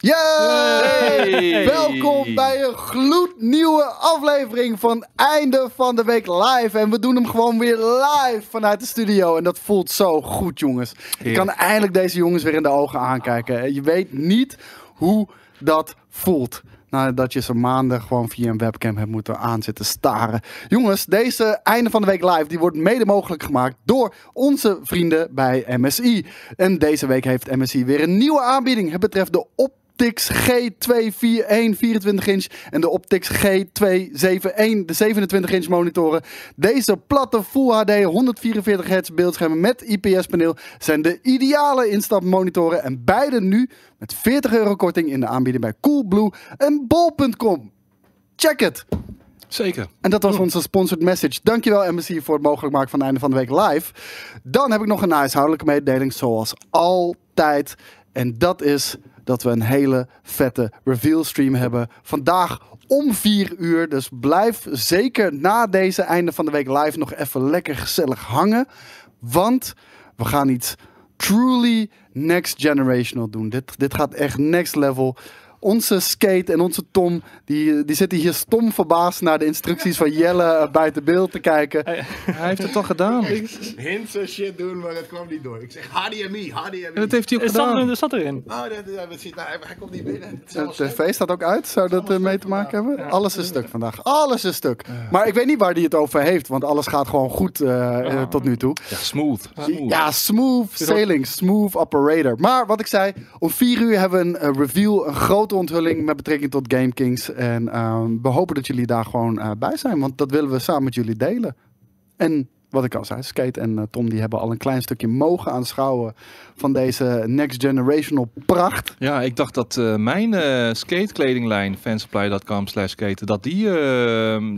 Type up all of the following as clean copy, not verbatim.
Hey. Welkom bij een gloednieuwe aflevering van Einde van de Week Live. En we doen hem gewoon weer live vanuit de studio. En dat voelt zo goed, jongens. Je kan eindelijk deze jongens weer in de ogen aankijken. Je weet niet hoe dat voelt. Nadat je ze maanden gewoon via een webcam hebt moeten aanzitten staren. Jongens, deze Einde van de Week Live die wordt mede mogelijk gemaakt door onze vrienden bij MSI. En deze week heeft MSI weer een nieuwe aanbieding. Het betreft de Optix G241 24 inch en de Optix G271 de 27 inch monitoren. Deze platte Full HD 144 Hz beeldschermen met IPS-paneel zijn de ideale instapmonitoren en beide nu met €40 korting in de aanbieding bij Coolblue en Bol.com. Check het! Zeker. En dat was onze sponsored message. Dankjewel MSI voor het mogelijk maken van het Einde van de Week Live. Dan heb ik nog een huishoudelijke mededeling zoals altijd. En dat is dat we een hele vette reveal stream hebben. Vandaag om 4 uur. Dus blijf zeker na deze Einde van de Week Live nog even lekker gezellig hangen. Want we gaan iets truly next generational doen. Dit gaat echt next level. Onze Skate en onze Tom, die zitten hier stom verbaasd naar de instructies van Jelle buiten beeld te kijken. Hij heeft het toch gedaan? Hints en shit doen, maar dat kwam niet door. Ik zeg HDMI. En dat heeft hij ook gedaan. Dat zat erin. Oh, hij komt niet binnen. De tv staat ook uit. Zou dat mee te maken hebben? Ja. Alles is stuk vandaag. Alles is stuk. Maar ik weet niet waar hij het over heeft, want alles gaat gewoon goed tot nu toe. Ja, smooth. Ja, smooth sailing. Smooth operator. Maar wat ik zei, om 4 uur hebben we een reveal, een groot onthulling met betrekking tot Game Kings. En we hopen dat jullie daar gewoon bij zijn. Want dat willen we samen met jullie delen. En wat ik al zei, Skate en Tom die hebben al een klein stukje mogen aanschouwen van deze next generational pracht. Ja, ik dacht dat mijn skate kledinglijn fansupply.com/skate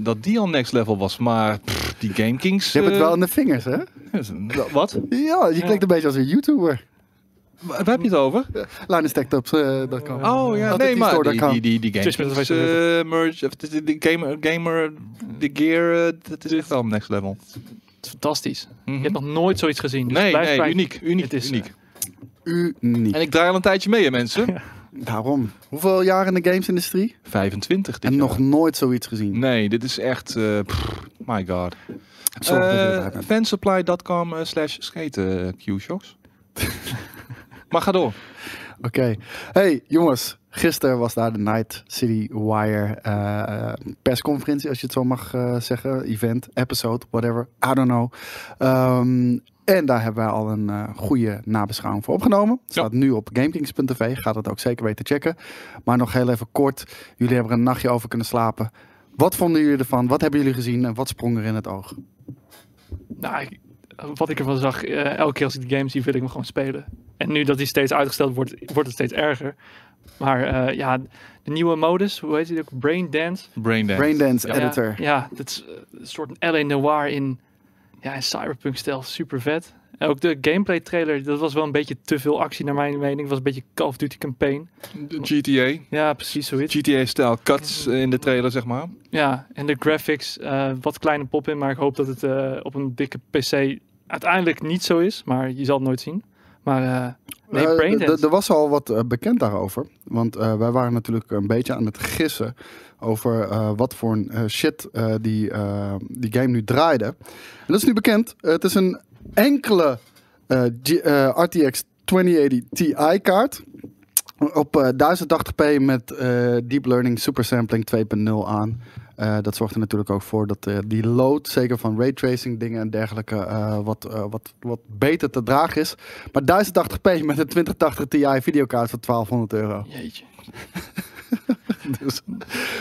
dat die al next level was. Maar pff, die Game Kings... Je hebt het wel in de vingers, hè? Wat? Ja, je klinkt een beetje als een YouTuber. Waar heb je het over? Linestactups.com. Oh ja, nee, maar die gamer, de gear, dat is echt al next level. Het is fantastisch. Je hebt nog nooit zoiets gezien. Dus nee, uniek. En ik draai al een tijdje mee, hè, mensen. Ja. Daarom. Hoeveel jaar in de gamesindustrie? 25. En nog nooit zoiets gezien. Nee, dit is echt... my god. Fansupply.com/skaten, Q-shocks. Maar ga door. Oké. Hey jongens, gisteren was daar de Night City Wire persconferentie, als je het zo mag zeggen. Event, episode, whatever, I don't know. En daar hebben wij al een goede nabeschouwing voor opgenomen. Het staat nu op GameKings.tv, gaat het ook zeker weten checken. Maar nog heel even kort, jullie hebben er een nachtje over kunnen slapen. Wat vonden jullie ervan? Wat hebben jullie gezien en wat sprong er in het oog? Nou, wat ik ervan zag, elke keer als ik de game zie, wil ik hem gewoon spelen. En nu dat die steeds uitgesteld wordt, wordt het steeds erger. Maar ja, de nieuwe modus, hoe heet die ook? Braindance editor. Ja, dat is een soort L.A. Noir in cyberpunk-stijl, super vet. En ook de gameplay trailer, dat was wel een beetje te veel actie naar mijn mening. Het was een beetje Call of Duty campaign. De GTA. Ja, precies zoiets. GTA-stijl cuts in de trailer, zeg maar. Ja, en de graphics, wat kleine pop-in, maar ik hoop dat het op een dikke PC uiteindelijk niet zo is. Maar je zal het nooit zien. Maar er was al wat bekend daarover. Want wij waren natuurlijk een beetje aan het gissen over wat voor een shit die game nu draaide. En dat is nu bekend. Het is een enkele RTX 2080 Ti kaart. Op 1080p met Deep Learning Supersampling 2.0 aan. Dat zorgt er natuurlijk ook voor dat die load, zeker van raytracing dingen en dergelijke, wat beter te dragen is. Maar 1080p met een 2080 Ti videokaart voor €1200. Jeetje.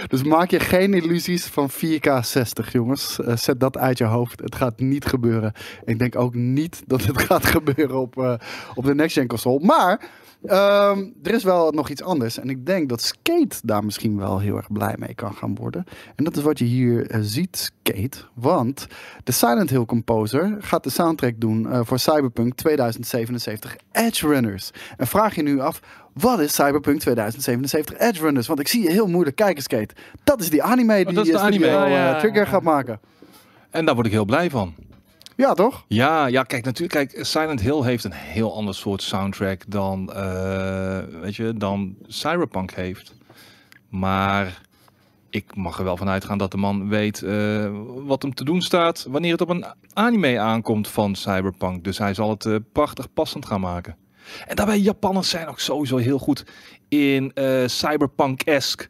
dus maak je geen illusies van 4K 60, jongens. Zet dat uit je hoofd. Het gaat niet gebeuren. Ik denk ook niet dat het gaat gebeuren op de next-gen console. Maar... er is wel nog iets anders. En ik denk dat Skate daar misschien wel heel erg blij mee kan gaan worden. En dat is wat je hier ziet, Skate. Want de Silent Hill composer gaat de soundtrack doen voor Cyberpunk 2077 Edgerunners. En vraag je nu af, wat is Cyberpunk 2077 Edgerunners? Want ik zie je heel moeilijk kijken, Skate. Dat is die anime die Trigger gaat maken. En daar word ik heel blij van. Ja, toch? Ja, kijk, natuurlijk. Kijk, Silent Hill heeft een heel ander soort soundtrack dan, dan Cyberpunk heeft. Maar ik mag er wel van uitgaan dat de man weet wat hem te doen staat wanneer het op een anime aankomt van Cyberpunk. Dus hij zal het prachtig passend gaan maken. En daarbij, Japanners zijn ook sowieso heel goed in cyberpunk-esque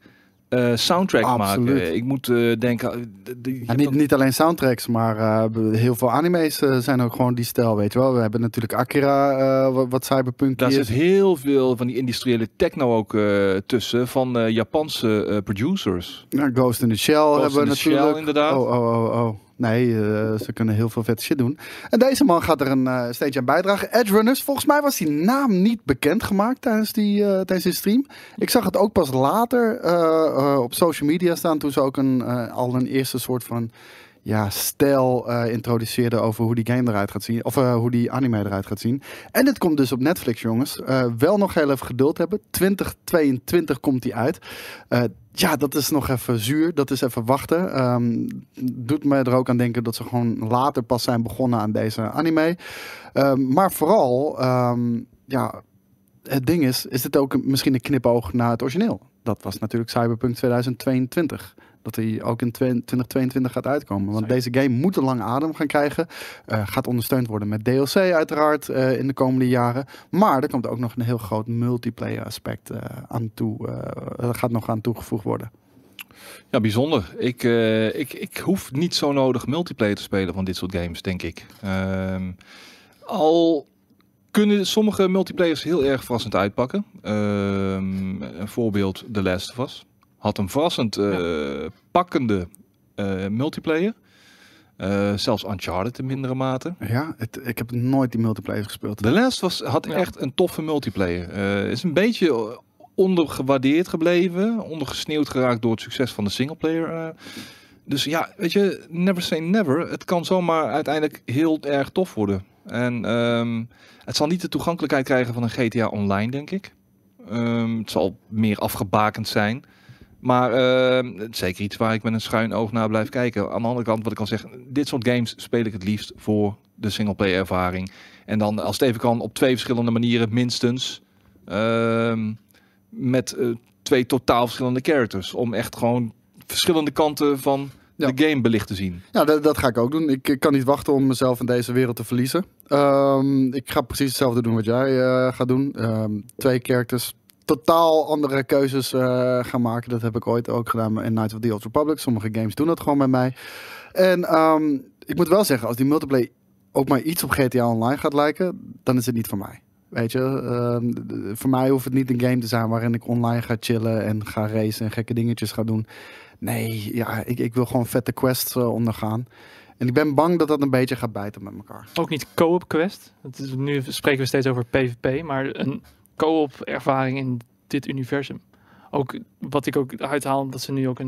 soundtrack Absoluut. Maken. Ik moet denken... Niet alleen soundtracks, maar heel veel anime's zijn ook gewoon die stijl, weet je wel. We hebben natuurlijk Akira, wat cyberpunk is. Daar zit heel veel van die industriële techno ook tussen, van Japanse producers. Ja, Ghost in the Shell hebben we natuurlijk. Shell, inderdaad. Oh. Nee, ze kunnen heel veel vette shit doen. En deze man gaat er een steentje aan bijdragen. Edgerunners, volgens mij was die naam niet bekendgemaakt tijdens die stream. Ik zag het ook pas later op social media staan, toen ze ook al een eerste soort van stijl introduceerden over hoe die game eruit gaat zien. Of hoe die anime eruit gaat zien. En dit komt dus op Netflix, jongens. Wel nog heel even geduld hebben. 2022 komt die uit. Dat is nog even zuur. Dat is even wachten. Doet me er ook aan denken dat ze gewoon later pas zijn begonnen aan deze anime. Maar vooral, het ding is dit ook misschien een knipoog naar het origineel? Dat was natuurlijk Cyberpunk 2022. Dat hij ook in 2022 gaat uitkomen. Want deze game moet een lange adem gaan krijgen. Gaat ondersteund worden met DLC uiteraard in de komende jaren. Maar er komt ook nog een heel groot multiplayer aspect aan toe. Dat gaat nog aan toegevoegd worden. Ja, bijzonder. Ik hoef niet zo nodig multiplayer te spelen van dit soort games, denk ik. Al kunnen sommige multiplayers heel erg verrassend uitpakken. Een voorbeeld, The Last of Us. Had een verrassend pakkende multiplayer. Zelfs Uncharted in mindere mate. Ja, ik heb nooit die multiplayer gespeeld. The Last had echt een toffe multiplayer. Is een beetje ondergewaardeerd gebleven. Ondergesneeuwd geraakt door het succes van de singleplayer. Dus ja, weet je, never say never. Het kan zomaar uiteindelijk heel erg tof worden. En het zal niet de toegankelijkheid krijgen van een GTA Online, denk ik. Het zal meer afgebakend zijn. Maar zeker iets waar ik met een schuin oog naar blijf kijken. Aan de andere kant, wat ik al zeg, dit soort games speel ik het liefst voor de singleplayer ervaring. En dan, als het even kan, op 2 verschillende manieren minstens. Met 2 totaal verschillende characters. Om echt gewoon verschillende kanten van de game belicht te zien. Ja, dat ga ik ook doen. Ik kan niet wachten om mezelf in deze wereld te verliezen. Ik ga precies hetzelfde doen wat jij gaat doen. 2 characters. Totaal andere keuzes gaan maken. Dat heb ik ooit ook gedaan in Knights of the Old Republic. Sommige games doen dat gewoon bij mij. En ik moet wel zeggen, als die multiplayer ook maar iets op GTA Online gaat lijken, dan is het niet voor mij. Weet je, voor mij hoeft het niet een game te zijn waarin ik online ga chillen en ga racen en gekke dingetjes ga doen. Nee, ik wil gewoon vette quests ondergaan. En ik ben bang dat dat een beetje gaat bijten met elkaar. Ook niet co-op quest. Nu spreken we steeds over PvP, maar een co-op ervaring in dit universum. Ook wat ik ook uithaal, dat ze nu ook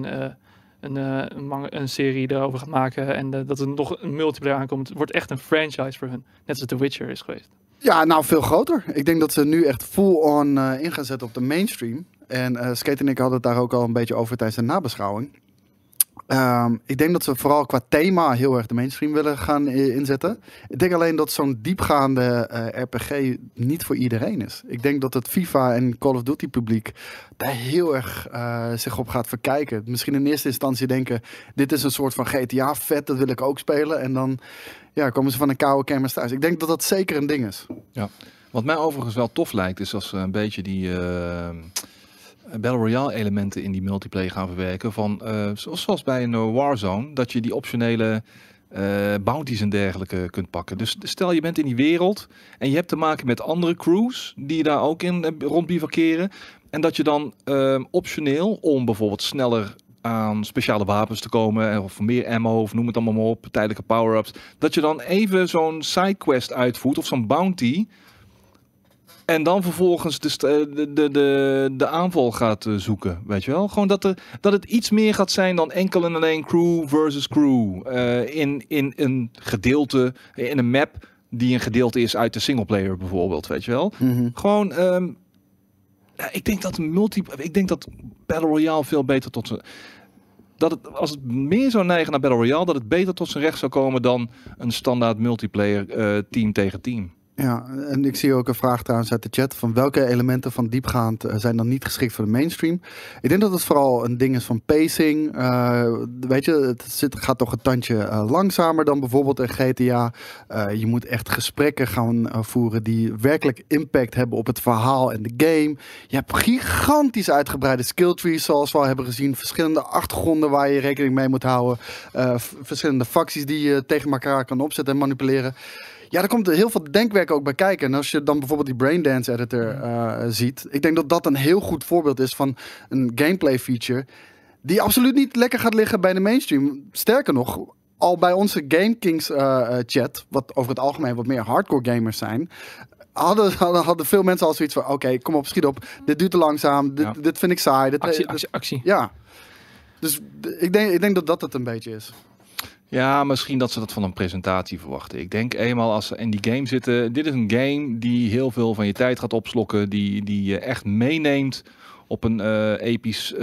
een serie erover gaan maken en dat er nog een multiplayer aankomt. Het wordt echt een franchise voor hun. Net als The Witcher is geweest. Ja, nou veel groter. Ik denk dat ze nu echt full-on in gaan zetten op de mainstream. En Skate en ik hadden het daar ook al een beetje over tijdens de nabeschouwing. Ik denk dat ze vooral qua thema heel erg de mainstream willen gaan inzetten. Ik denk alleen dat zo'n diepgaande RPG niet voor iedereen is. Ik denk dat het FIFA en Call of Duty publiek daar heel erg zich op gaat verkijken. Misschien in eerste instantie denken, dit is een soort van GTA vet, dat wil ik ook spelen. En dan komen ze van een koude kermis thuis. Ik denk dat dat zeker een ding is. Ja. Wat mij overigens wel tof lijkt, is als ze een beetje die Battle Royale elementen in die multiplayer gaan verwerken. Van, zoals bij een Warzone, dat je die optionele bounties en dergelijke kunt pakken. Dus stel je bent in die wereld en je hebt te maken met andere crews die daar ook in rondbivakeren. En dat je dan optioneel, om bijvoorbeeld sneller aan speciale wapens te komen of meer ammo of noem het allemaal maar op, tijdelijke power-ups, dat je dan even zo'n sidequest uitvoert of zo'n bounty. En dan vervolgens de aanval gaat zoeken, weet je wel? Gewoon dat het iets meer gaat zijn dan enkel en alleen crew versus crew. In een gedeelte, in een map die een gedeelte is uit de singleplayer bijvoorbeeld, weet je wel? Mm-hmm. Gewoon, ik denk dat Battle Royale veel beter tot zijn dat het, als het meer zou neigen naar Battle Royale, dat het beter tot zijn recht zou komen dan een standaard multiplayer team tegen team. Ja, en ik zie ook een vraag trouwens uit de chat van welke elementen van diepgaand zijn dan niet geschikt voor de mainstream. Ik denk dat het vooral een ding is van pacing. Weet je, het gaat toch een tandje langzamer dan bijvoorbeeld een GTA. Je moet echt gesprekken gaan voeren die werkelijk impact hebben op het verhaal en de game. Je hebt gigantisch uitgebreide skill trees, zoals we al hebben gezien. Verschillende achtergronden waar je rekening mee moet houden. Verschillende facties die je tegen elkaar kan opzetten en manipuleren. Ja, daar komt heel veel denkwerk ook bij kijken. En als je dan bijvoorbeeld die Braindance Editor ziet... ik denk dat dat een heel goed voorbeeld is van een gameplay feature... die absoluut niet lekker gaat liggen bij de mainstream. Sterker nog, al bij onze Game Kings chat... wat over het algemeen wat meer hardcore gamers zijn... hadden veel mensen al zoiets van... oké, kom op, schiet op. Dit duurt te langzaam. Dit vind ik saai. Actie. Ja. Dus ik denk dat dat het een beetje is. Ja, misschien dat ze dat van een presentatie verwachten. Ik denk eenmaal als ze in die game zitten... Dit is een game die heel veel van je tijd gaat opslokken. Die je echt meeneemt op een episch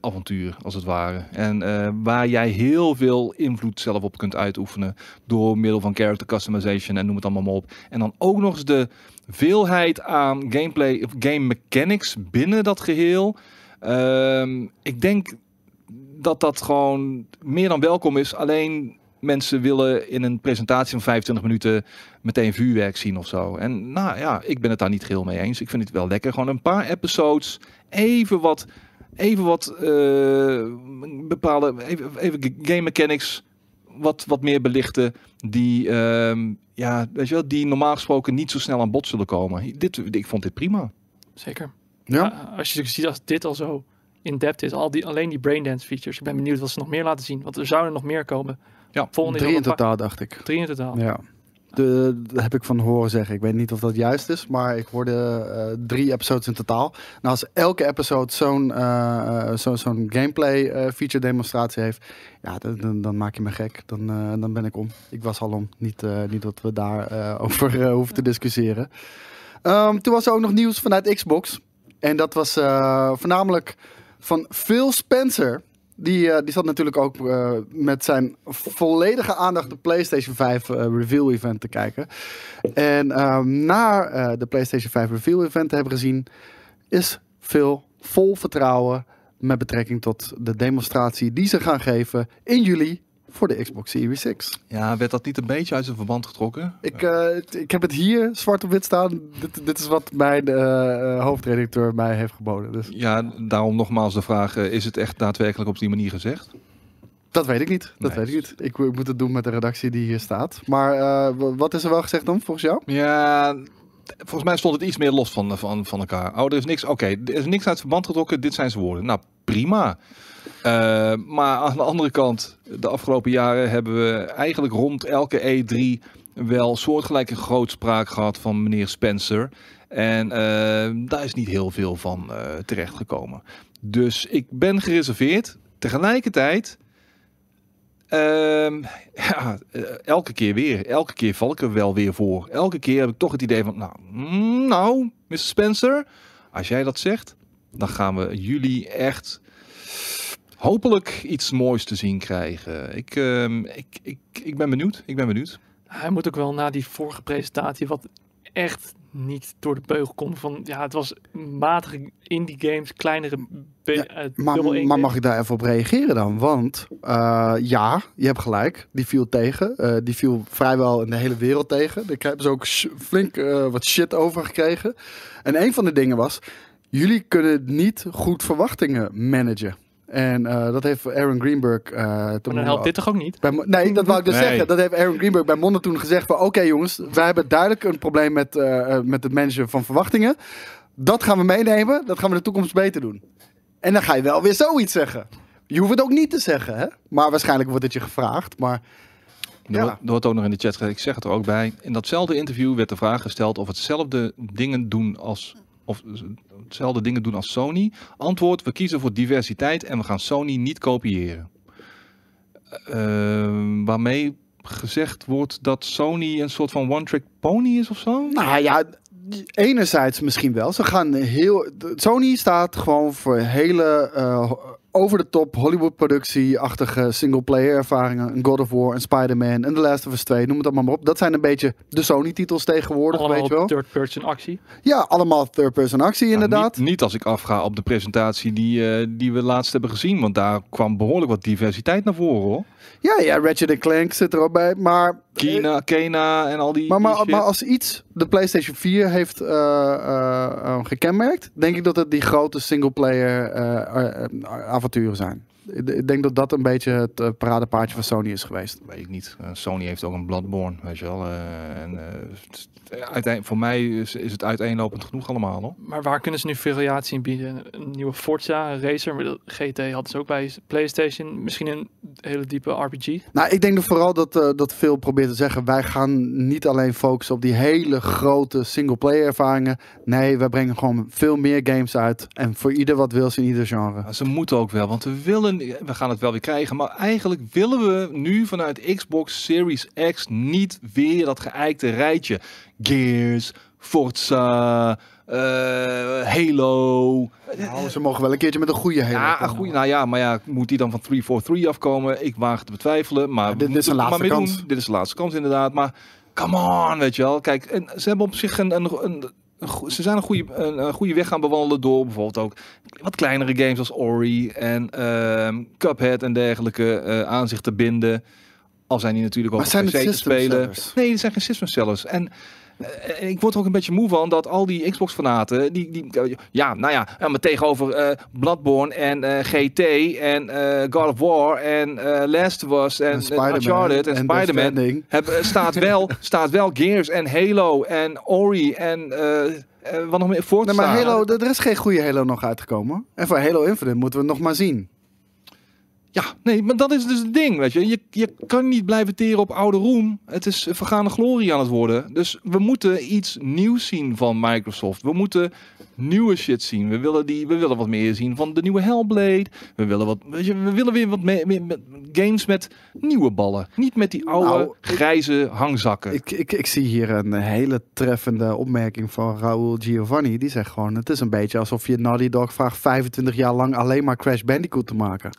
avontuur, als het ware. En waar jij heel veel invloed zelf op kunt uitoefenen... door middel van character customization en noem het allemaal maar op. En dan ook nog eens de veelheid aan gameplay of game mechanics binnen dat geheel. Ik denk... dat gewoon meer dan welkom is. Alleen mensen willen in een presentatie van 25 minuten meteen vuurwerk zien of zo. En nou ja, ik ben het daar niet geheel mee eens. Ik vind het wel lekker. Gewoon een paar episodes, even game mechanics wat meer belichten. Die, weet je wel, die normaal gesproken niet zo snel aan bod zullen komen. Ik vond dit prima. Zeker. Ja. Als je ziet als dit al zo... in-depth is, alleen die braindance features. Ik ben benieuwd wat ze nog meer laten zien, want er zouden nog meer komen. Ja, 3 in totaal dacht ik. 3 in totaal. Ja. Dat heb ik van horen zeggen. Ik weet niet of dat juist is, maar ik hoorde 3 episodes in totaal. Nou, als elke episode zo'n gameplay feature demonstratie heeft, ja, dan maak je me gek. Dan ben ik om. Ik was al om. Niet dat we daar over hoeven te discussiëren. Toen was er ook nog nieuws vanuit Xbox. En dat was voornamelijk... van Phil Spencer, die zat natuurlijk ook met zijn volledige aandacht de PlayStation 5 reveal event te kijken. En na de PlayStation 5 reveal event te hebben gezien, is Phil vol vertrouwen met betrekking tot de demonstratie die ze gaan geven in juli voor de Xbox Series X. Ja, werd dat niet een beetje uit zijn verband getrokken? Ik heb het hier zwart op wit staan. Dit is wat mijn hoofdredacteur mij heeft geboden. Dus. Ja, daarom nogmaals de vraag, is het echt daadwerkelijk op die manier gezegd? Dat weet ik niet. Ik moet het doen met de redactie die hier staat. Maar wat is er wel gezegd dan, volgens jou? Ja... Volgens mij stond het iets meer los van elkaar. Oh, er is niks. Oké, er is niks uit het verband getrokken. Dit zijn zijn woorden. Nou, prima. Maar aan de andere kant, de afgelopen jaren hebben we eigenlijk rond elke E3 wel soortgelijke grootspraak gehad van meneer Spencer. En daar is niet heel veel van terechtgekomen. Dus ik ben gereserveerd. Tegelijkertijd. Elke keer weer. Elke keer val ik er wel weer voor. Elke keer heb ik toch het idee van... Nou, Mr. Spencer, als jij dat zegt... dan gaan we jullie echt... hopelijk iets moois te zien krijgen. Ik ben benieuwd. Hij moet ook wel na die vorige presentatie... wat echt niet door de beugel kon. Van, ja, het was matige indie games, kleinere... Maar mag ik daar even op reageren dan? Want ja, je hebt gelijk. Die viel tegen. Die viel vrijwel in de hele wereld tegen. Daar hebben ze ook flink wat shit over gekregen. En een van de dingen was... jullie kunnen niet goed verwachtingen managen. En dat heeft Aaron Greenberg... maar dan helpt dit toch ook niet? Nee, dat wou ik dus zeggen. Dat heeft Aaron Greenberg bij Mondo toen gezegd van... Oké, jongens, wij hebben duidelijk een probleem met het managen van verwachtingen. Dat gaan we meenemen. Dat gaan we de toekomst beter doen. En dan ga je wel weer zoiets zeggen. Je hoeft het ook niet te zeggen, hè? Maar waarschijnlijk wordt het je gevraagd. Maar ja. Er wordt ook nog in de chat gezegd, ik zeg het er ook bij. In datzelfde interview werd de vraag gesteld of hetzelfde dingen doen als Sony. Antwoord, we kiezen voor diversiteit en we gaan Sony niet kopiëren. Waarmee gezegd wordt dat Sony een soort van one-trick pony is of zo? Nou ja... enerzijds misschien wel. Sony staat gewoon voor hele over de top Hollywood-productie-achtige single-player-ervaringen. Een God of War, een Spider-Man, een The Last of Us 2, noem het allemaal maar op. Dat zijn een beetje de Sony-titels tegenwoordig, allemaal weet je wel. Third-person actie? Ja, allemaal third-person actie, nou, inderdaad. Niet als ik afga op de presentatie die we laatst hebben gezien, want daar kwam behoorlijk wat diversiteit naar voren, hoor. Ja, Ratchet & Clank zit er ook bij, maar... Kena en al die... Maar als iets de PlayStation 4 heeft gekenmerkt, denk ik dat het die grote singleplayer avonturen zijn. Ik denk dat dat een beetje het paradepaardje van Sony is geweest. Weet ik niet. Sony heeft ook een Bloodborne, weet je wel. Voor mij is het uiteenlopend genoeg allemaal, hoor. Maar waar kunnen ze nu variatie in bieden? Een nieuwe Forza, een Racer, GT hadden ze ook bij PlayStation. Misschien een hele diepe RPG. Nou, ik denk vooral dat Phil probeert te zeggen, wij gaan niet alleen focussen op die hele grote single-player ervaringen. Nee, wij brengen gewoon veel meer games uit. En voor ieder wat wil, in ieder genre. Ja, ze moeten ook wel, want we gaan het wel weer krijgen, maar eigenlijk willen we nu vanuit Xbox Series X niet weer dat geëikte rijtje. Gears, Forza, Halo. Nou, ze mogen wel een keertje met een goede Halo. Ja, een goede, nou ja, maar ja, moet die dan van 343 afkomen? Ik waag te betwijfelen, maar ja, dit is de laatste kans. Dit is de laatste kans, inderdaad, maar come on, weet je wel. Kijk, en ze hebben op zich ze zijn een goede weg gaan bewandelen door bijvoorbeeld ook wat kleinere games als Ori en Cuphead en dergelijke aan zich te binden. Al zijn die natuurlijk ook op PC te spelen. Sellers. Nee, die zijn geen system sellers. En ik word er ook een beetje moe van dat al die Xbox-fanaten... maar tegenover Bloodborne en GT en God of War en Last of Us en Uncharted en Spider-Man... staat wel Gears en Halo en Ori en... wat nog meer voor te staan. Maar Halo, er is geen goede Halo nog uitgekomen. En voor Halo Infinite moeten we het nog maar zien. Ja, nee, maar dat is dus het ding, weet je. Je kan niet blijven teren op oude roem. Het is vergane glorie aan het worden. Dus we moeten iets nieuws zien van Microsoft. We moeten nieuwe shit zien. We willen wat meer zien van de nieuwe Hellblade. We willen weer wat meer games met nieuwe ballen. Niet met die oude grijze hangzakken. Ik zie hier een hele treffende opmerking van Raul Giovanni. Die zegt gewoon, het is een beetje alsof je Naughty Dog vraagt 25 jaar lang alleen maar Crash Bandicoot te maken.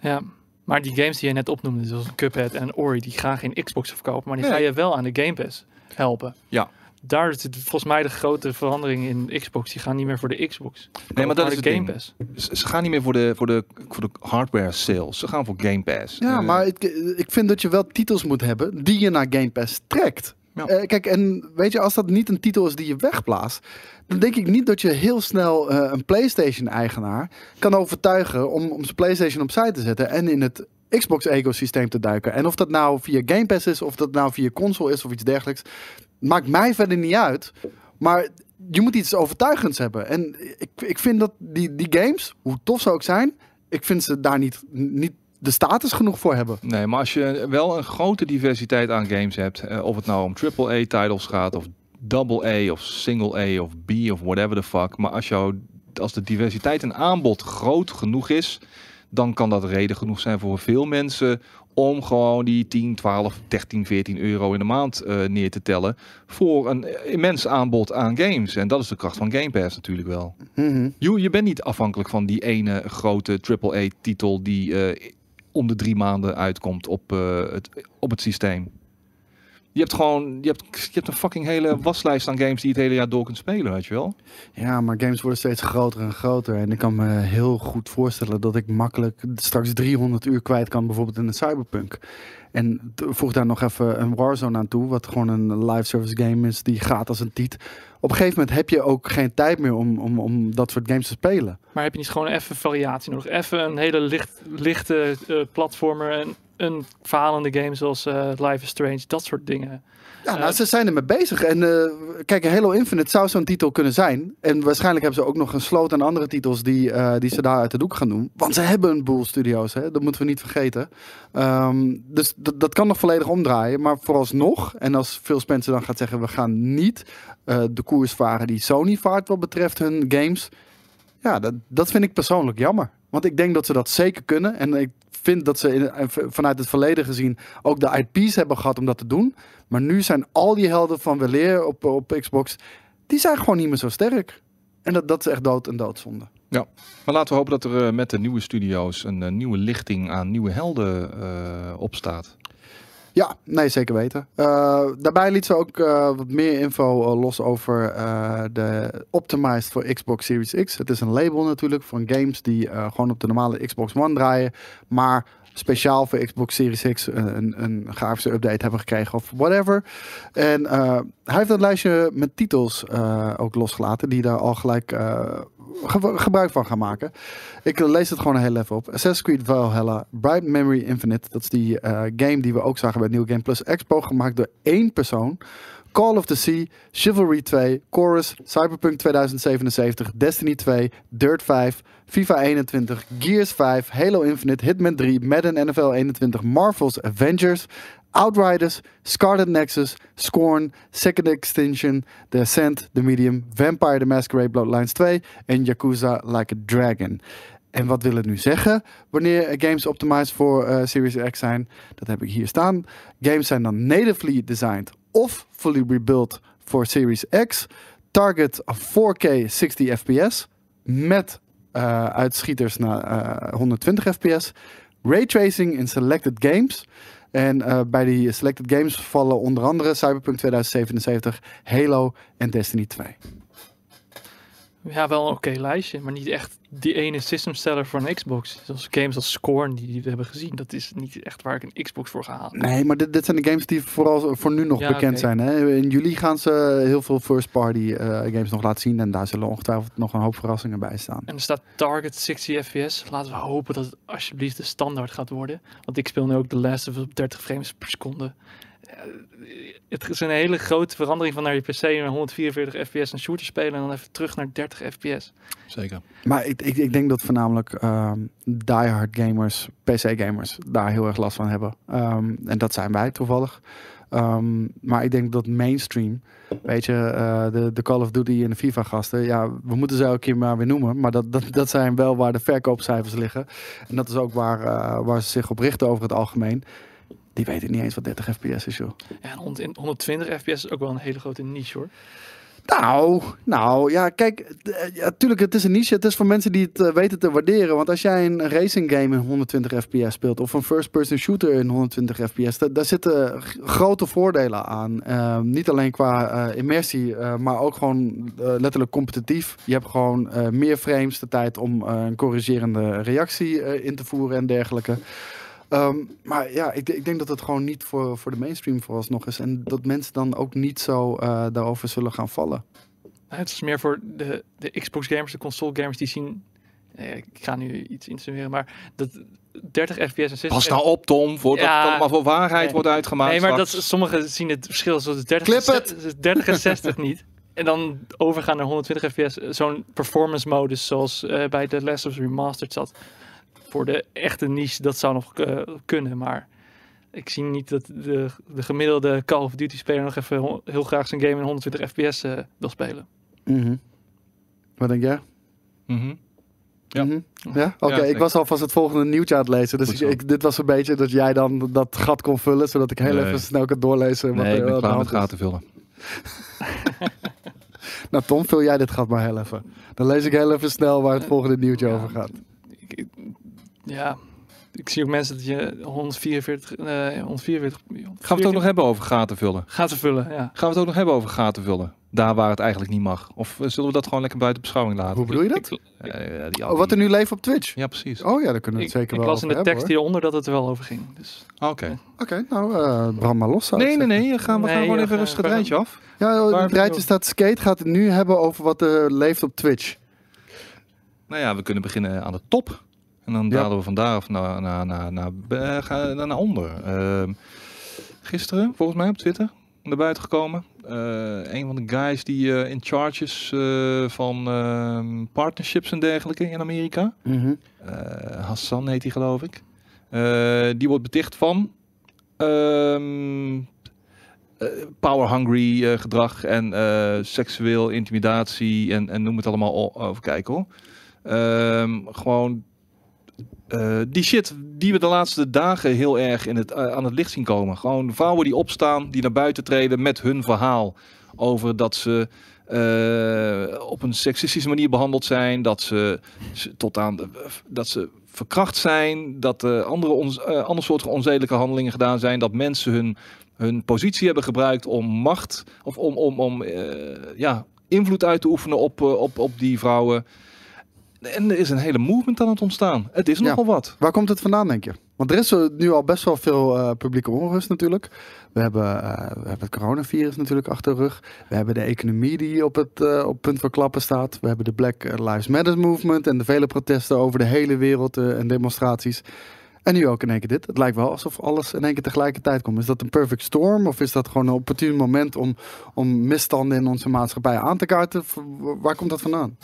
Ja, maar die games die je net opnoemde, zoals Cuphead en Ori, die gaan geen Xbox verkopen, maar die ga je wel aan de Game Pass helpen. Ja. Daar zit volgens mij de grote verandering in Xbox. Die gaan niet meer voor de Xbox. Nee, maar dat is de Game Pass. Ze gaan niet meer voor de hardware sales. Ze gaan voor Game Pass. Ja, maar ik vind dat je wel titels moet hebben die je naar Game Pass trekt. Ja. Kijk, en weet je, als dat niet een titel is die je wegblaast, dan denk ik niet dat je heel snel een PlayStation-eigenaar kan overtuigen om zijn PlayStation opzij te zetten en in het Xbox-ecosysteem te duiken. En of dat nou via Game Pass is, of dat nou via console is of iets dergelijks, maakt mij verder niet uit. Maar je moet iets overtuigends hebben. En ik vind dat die games, hoe tof ze ook zijn, ik vind ze daar niet de status genoeg voor hebben. Nee, maar als je wel een grote diversiteit aan games hebt, of het nou om AAA-titles gaat, of AA, of single A, of B, of whatever the fuck, maar als de diversiteit in aanbod groot genoeg is, dan kan dat reden genoeg zijn voor veel mensen om gewoon die 10, 12, 13, 14 euro in de maand neer te tellen voor een immens aanbod aan games. En dat is de kracht van Game Pass natuurlijk wel. Mm-hmm. Je bent niet afhankelijk van die ene grote AAA-titel die om de 3 maanden uitkomt op het systeem. Je hebt een fucking hele waslijst aan games die het hele jaar door kunt spelen, weet je wel? Ja, maar games worden steeds groter en groter. En ik kan me heel goed voorstellen dat ik makkelijk straks 300 uur kwijt kan, bijvoorbeeld in de Cyberpunk. En voeg daar nog even een Warzone aan toe, wat gewoon een live service game is, die gaat als een tiet. Op een gegeven moment heb je ook geen tijd meer om dat soort games te spelen. Maar heb je niet gewoon even variatie nodig? Even een hele lichte platformer en een verhalende game zoals Life is Strange, dat soort dingen. Ja, ze zijn ermee bezig. En kijk, Halo Infinite zou zo'n titel kunnen zijn. En waarschijnlijk hebben ze ook nog een sloot aan andere titels die ze daar uit de doek gaan doen. Want ze hebben een boel studio's, hè? Dat moeten we niet vergeten. Dus dat kan nog volledig omdraaien. Maar vooralsnog, en als Phil Spencer dan gaat zeggen, we gaan niet de koers varen die Sony vaart wat betreft hun games. Ja, dat vind ik persoonlijk jammer. Want ik denk dat ze dat zeker kunnen. En ik vind dat ze vanuit het verleden gezien ook de IP's hebben gehad om dat te doen. Maar nu zijn al die helden van weleer op Xbox, die zijn gewoon niet meer zo sterk. En dat is echt dood en doodzonde. Ja, maar laten we hopen dat er met de nieuwe studio's een nieuwe lichting aan nieuwe helden opstaat. Ja, nee, zeker weten. Daarbij liet ze ook wat meer info los over de Optimized voor Xbox Series X. Het is een label natuurlijk van games die gewoon op de normale Xbox One draaien, maar speciaal voor Xbox Series X een grafische update hebben gekregen of whatever. En hij heeft dat lijstje met titels ook losgelaten die daar al gelijk gebruik van gaan maken. Ik lees het gewoon heel even op. Assassin's Creed Valhalla, Bright Memory Infinite, dat is die game die we ook zagen bij New Game Plus Expo, gemaakt door één persoon. Call of the Sea, Chivalry 2, Chorus, Cyberpunk 2077, Destiny 2, Dirt 5, FIFA 21, Gears 5, Halo Infinite, Hitman 3, Madden NFL 21, Marvel's Avengers, Outriders, Scarlet Nexus, Scorn, Second Extinction, The Ascent, The Medium, Vampire the Masquerade Bloodlines 2 en Yakuza Like a Dragon. En wat wil het nu zeggen? Wanneer games optimized voor Series X zijn, dat heb ik hier staan. Games zijn dan natively designed of fully rebuilt voor Series X. Target 4K 60 fps met uitschieters naar 120 fps. Raytracing in selected games. En bij die selected games vallen onder andere Cyberpunk 2077, Halo en Destiny 2. Ja, wel een oké lijstje, maar niet echt die ene systemseller voor een Xbox. Zoals games als Scorn die we hebben gezien, dat is niet echt waar ik een Xbox voor ga halen. Nee, maar dit zijn de games die vooral voor nu nog bekend zijn. Hè? In juli gaan ze heel veel first party games nog laten zien en daar zullen ongetwijfeld nog een hoop verrassingen bij staan. En er staat Target 60 fps. Laten we hopen dat het alsjeblieft de standaard gaat worden. Want ik speel nu ook The Last of Us op 30 frames per seconde. Het is een hele grote verandering van naar je PC naar 144 fps een shooter spelen en dan even terug naar 30 fps. Zeker. Maar ik denk dat voornamelijk diehard gamers, PC gamers, daar heel erg last van hebben. En dat zijn wij toevallig. Maar ik denk dat mainstream, weet je, de Call of Duty en de FIFA gasten, ja, we moeten ze elke keer maar weer noemen, maar dat zijn wel waar de verkoopcijfers liggen. En dat is ook waar ze zich op richten over het algemeen. Die weten niet eens wat 30 fps is, joh. Ja, 120 fps is ook wel een hele grote niche, hoor. Nou, ja, kijk, natuurlijk, het is een niche. Het is voor mensen die het weten te waarderen. Want als jij een racing game in 120 fps speelt of een first-person shooter in 120 fps, daar zitten grote voordelen aan. Niet alleen qua immersie, maar ook gewoon letterlijk competitief. Je hebt gewoon meer frames de tijd om een corrigerende reactie in te voeren en dergelijke. Maar ja, ik denk dat het gewoon niet voor de mainstream vooralsnog is. En dat mensen dan ook niet zo daarover zullen gaan vallen. Het is meer voor de Xbox gamers, de console gamers die zien... Ik ga nu iets insinueren, maar dat 30 fps en 60... Pas nou op, Tom, voordat het allemaal voor waarheid wordt uitgemaakt. Nee, maar sommigen zien het verschil zoals 30 en 60 niet. En dan overgaan naar 120 fps. Zo'n performance modus zoals bij The Last of Us Remastered zat... Voor de echte niche, dat zou nog kunnen. Maar ik zie niet dat de gemiddelde Call of Duty speler nog even heel graag zijn game in 120 fps wil spelen. Mm-hmm. Wat denk jij? Mm-hmm. Ja. Mm-hmm. Ja? Oké, ik was alvast het volgende nieuwtje aan het lezen. Dus dit was een beetje dat jij dan dat gat kon vullen. Zodat ik heel even snel kan doorlezen. Nee, ik ben klaar met gaten vullen. Nou Tom, vul jij dit gat maar heel even. Dan lees ik heel even snel waar het volgende nieuwtje over gaat. Ja, ik zie ook mensen dat je 144... Gaan we het ook nog hebben over gaten vullen? Gaan we het ook nog hebben over gaten vullen? Daar waar het eigenlijk niet mag. Of zullen we dat gewoon lekker buiten beschouwing laten? Hoe bedoel je dat? Wat er nu leeft op Twitch? Ja, precies. Oh ja, daar kunnen we het zeker wel over hebben. Ik las in de tekst hieronder dat het er wel over ging. Dus. Oké, nou, brand maar los. Nee, we gaan gewoon even rustig het rijtje af. Ja, het rijtje staat skate. Gaat het nu hebben over wat er leeft op Twitch? Nou ja, we kunnen beginnen aan de top. En dan dalen we vandaar naar onder. Gisteren, volgens mij op Twitter, naar buiten gekomen. Een van de guys die in charge is van partnerships en dergelijke in Amerika. Mm-hmm. Hassan heet hij, geloof ik. Die wordt beticht van power-hungry gedrag en seksueel intimidatie en noem het allemaal over. Kijk hoor. Gewoon... die shit die we de laatste dagen heel erg aan het licht zien komen. Gewoon vrouwen die opstaan, die naar buiten treden met hun verhaal over dat ze op een seksistische manier behandeld zijn, dat ze tot aan dat ze verkracht zijn, dat andere soorten onzedelijke handelingen gedaan zijn, dat mensen hun positie hebben gebruikt om macht of om invloed uit te oefenen op die vrouwen. En er is een hele movement aan het ontstaan. Het is nogal wat. Waar komt het vandaan, denk je? Want er is nu al best wel veel publieke onrust natuurlijk. We hebben het coronavirus natuurlijk achter de rug. We hebben de economie die op punt van klappen staat. We hebben de Black Lives Matter movement en de vele protesten over de hele wereld en demonstraties. En nu ook in één keer dit. Het lijkt wel alsof alles in één keer tegelijkertijd komt. Is dat een perfect storm? Of is dat gewoon een opportun moment om misstanden in onze maatschappij aan te kaarten? Waar komt dat vandaan?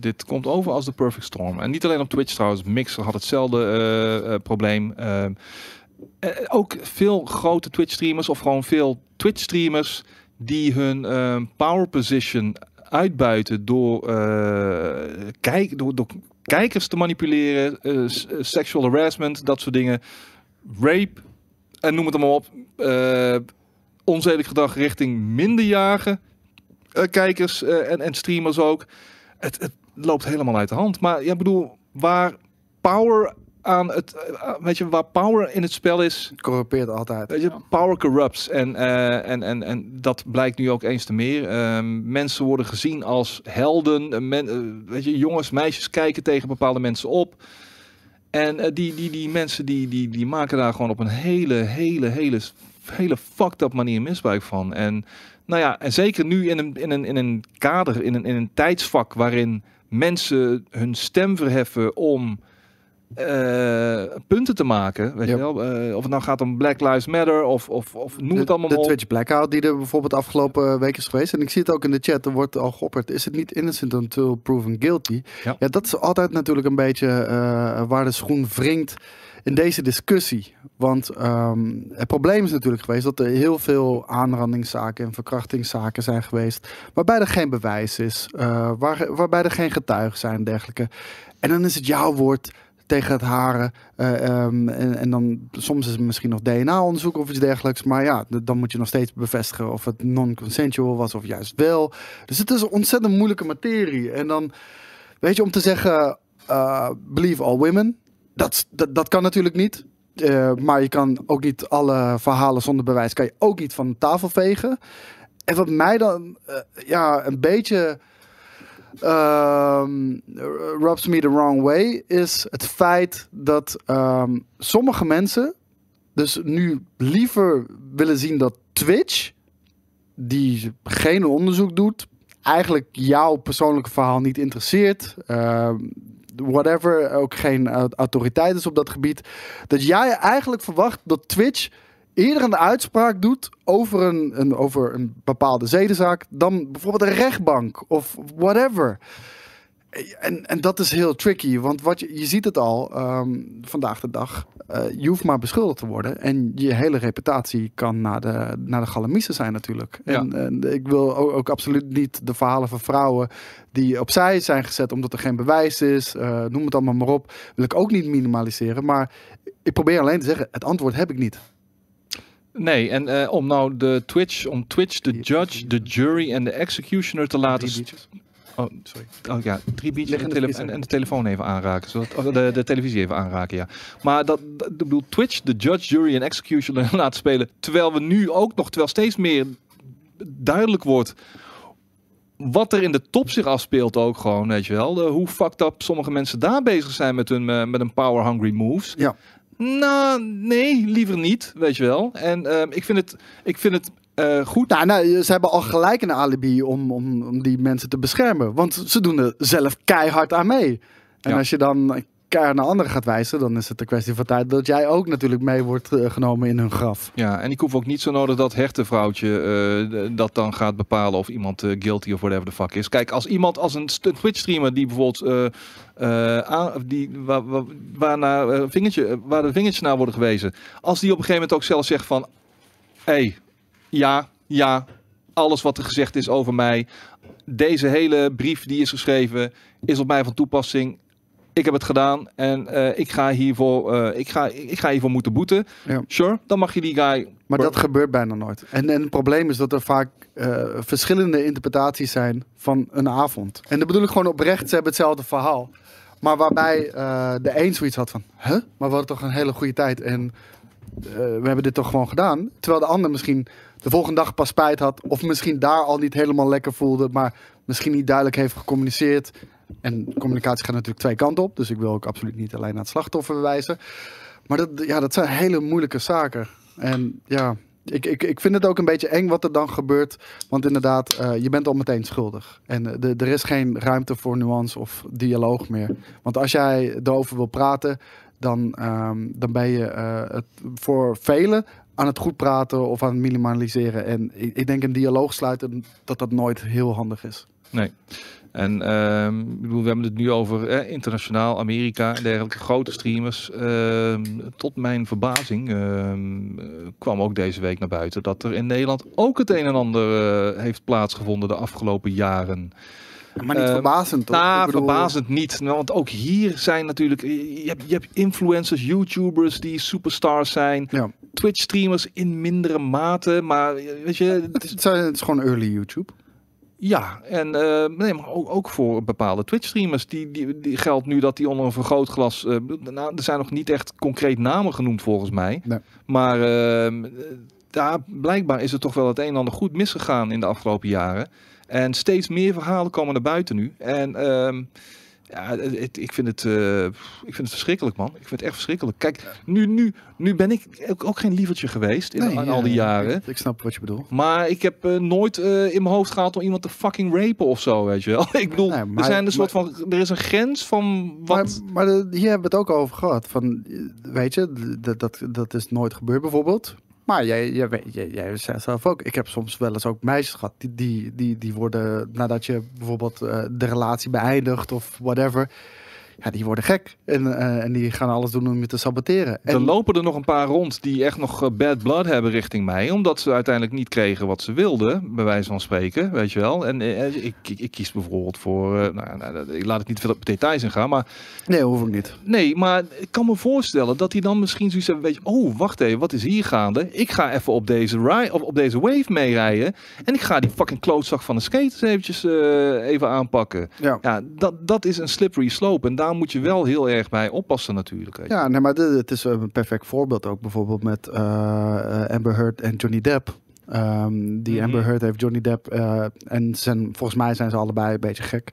Dit komt over als de perfect storm. En niet alleen op Twitch trouwens. Mixer had hetzelfde probleem. Ook veel grote Twitch streamers of gewoon veel Twitch streamers die hun power position uitbuiten door kijkers te manipuleren, sexual harassment, dat soort dingen, rape en noem het allemaal op, onzedelijk gedrag richting minderjarige kijkers en streamers ook. Het loopt helemaal uit de hand. Maar ja, bedoel, waar power waar power in het spel is, corrumpeert altijd. Weet je, power corrupts en dat blijkt nu ook eens te meer. Mensen worden gezien als helden. Jongens, meisjes kijken tegen bepaalde mensen op. En die mensen die maken daar gewoon op een hele fucked up manier misbruik van. En nou ja, en zeker nu in een kader, in een tijdsvak waarin mensen hun stem verheffen om punten te maken, weet je wel. Of het nou gaat om Black Lives Matter of noem het allemaal op. De Twitch blackout die er bijvoorbeeld afgelopen week is geweest. En ik zie het ook in de chat, er wordt al geopperd, is het niet innocent until proven guilty? Ja, dat is altijd natuurlijk een beetje waar de schoen wringt in deze discussie. Want het probleem is natuurlijk geweest dat er heel veel aanrandingszaken en verkrachtingszaken zijn geweest, waarbij er geen bewijs is, waarbij er geen getuigen zijn en dergelijke. En dan is het jouw woord tegen het haren. En dan soms is het misschien nog DNA-onderzoek of iets dergelijks. Maar ja, dan moet je nog steeds bevestigen of het non-consensual was of juist wel. Dus het is een ontzettend moeilijke materie. En dan, weet je, om te zeggen, believe all women. Dat kan natuurlijk niet. Maar je kan ook niet alle verhalen zonder bewijs, kan je ook niet van de tafel vegen. En wat mij dan een beetje rubs me the wrong way, is het feit dat sommige mensen dus nu liever willen zien dat Twitch, die geen onderzoek doet, eigenlijk jouw persoonlijke verhaal niet interesseert, whatever, ook geen autoriteit is op dat gebied, dat jij eigenlijk verwacht dat Twitch eerder een uitspraak doet over een bepaalde zedenzaak dan bijvoorbeeld een rechtbank of whatever. En dat is heel tricky, want je ziet het al vandaag de dag. Je hoeft maar beschuldigd te worden en je hele reputatie kan naar de galamiezen zijn natuurlijk. Ja. En ik wil ook absoluut niet de verhalen van vrouwen die opzij zijn gezet omdat er geen bewijs is, noem het allemaal maar op, wil ik ook niet minimaliseren. Maar ik probeer alleen te zeggen, het antwoord heb ik niet. Nee, en om Twitch, de judge, de jury en de executioner te laten... drie biertjes en de telefoon even aanraken. De televisie even aanraken, ja. Maar ik bedoel, Twitch, de judge, jury en executioner laten spelen. Terwijl we nu ook nog, terwijl steeds meer duidelijk wordt wat er in de top zich afspeelt ook gewoon, weet je wel. Hoe fucked up sommige mensen daar bezig zijn met hun power-hungry moves. Ja. Nou, nee, liever niet, weet je wel. En ik vind het goed. Nou, ze hebben al gelijk een alibi om die mensen te beschermen. Want ze doen er zelf keihard aan mee. En als je dan keihard naar anderen gaat wijzen, dan is het een kwestie van tijd dat jij ook natuurlijk mee wordt genomen in hun graf. Ja, en ik hoef ook niet zo nodig dat hertenvrouwtje dat dan gaat bepalen of iemand guilty of whatever the fuck is. Kijk, als iemand, als een Twitch streamer die bijvoorbeeld waar de vingertjes naar worden gewezen, als die op een gegeven moment ook zelf zegt van, alles wat er gezegd is over mij, deze hele brief die is geschreven, is op mij van toepassing. Ik heb het gedaan en ik ga hiervoor moeten boeten. Ja. Sure, dan mag je die guy... Maar dat gebeurt bijna nooit. En het probleem is dat er vaak verschillende interpretaties zijn van een avond. En dat bedoel ik gewoon oprecht, ze hebben hetzelfde verhaal. Maar waarbij de een zoiets had van... Huh? Maar we hadden toch een hele goede tijd en we hebben dit toch gewoon gedaan. Terwijl de ander misschien de volgende dag pas spijt had. Of misschien daar al niet helemaal lekker voelde. Maar misschien niet duidelijk heeft gecommuniceerd. En communicatie gaat natuurlijk twee kanten op. Dus ik wil ook absoluut niet alleen naar het slachtoffer wijzen. Maar dat zijn hele moeilijke zaken. En ja, ik vind het ook een beetje eng wat er dan gebeurt. Want inderdaad, je bent al meteen schuldig. En er is geen ruimte voor nuance of dialoog meer. Want als jij erover wil praten, dan ben je voor velen aan het goed praten of aan het minimaliseren. En ik denk een dialoog sluiten, dat nooit heel handig is. Nee. En we hebben het nu over internationaal, Amerika en dergelijke grote streamers. Tot mijn verbazing kwam ook deze week naar buiten dat er in Nederland ook het een en ander heeft plaatsgevonden de afgelopen jaren. Maar niet verbazend, toch? Nou, verbazend niet. Want ook hier zijn natuurlijk... Je hebt influencers, YouTubers die superstars zijn. Ja. Twitch-streamers in mindere mate. Maar weet je... Het is gewoon early YouTube. Ja, en maar ook voor bepaalde Twitch-streamers. Die geldt nu dat die onder een vergrootglas... er zijn nog niet echt concreet namen genoemd volgens mij. Nee. Maar daar blijkbaar is er toch wel het een en ander goed misgegaan in de afgelopen jaren. En steeds meer verhalen komen naar buiten nu. En ik vind het verschrikkelijk, man. Ik vind het echt verschrikkelijk. Kijk, nu ben ik ook geen lievertje geweest in al die jaren. Ik snap wat je bedoelt. Maar ik heb nooit in mijn hoofd gehaald om iemand te fucking rapen of zo, weet je wel. Ik bedoel, nee, maar, er is een grens van wat... Maar hier hebben we het ook over gehad. Van, weet je, dat is nooit gebeurd bijvoorbeeld. Maar jij zei zelf ook. Ik heb soms wel eens ook meisjes gehad. Die worden, nadat je bijvoorbeeld de relatie beëindigt of whatever. Ja, die worden gek. En die gaan alles doen om je te saboteren. En er lopen er nog een paar rond die echt nog bad blood hebben richting mij. Omdat ze uiteindelijk niet kregen wat ze wilden. Bij wijze van spreken, weet je wel. En ik kies bijvoorbeeld voor... ik laat het niet veel op details in gaan, maar... Nee, hoef ik niet. Nee, maar ik kan me voorstellen dat die dan misschien zoiets hebben. Weet je, oh, wacht even, wat is hier gaande? Ik ga even op deze wave meerijden. En ik ga die fucking klootzak van de skaters even aanpakken. Ja, dat is een slippery slope. En daar moet je wel heel erg bij oppassen natuurlijk. Ja, nee, maar het is een perfect voorbeeld ook bijvoorbeeld met Amber Heard en Johnny Depp. Amber Heard heeft Johnny Depp en volgens mij zijn ze allebei een beetje gek.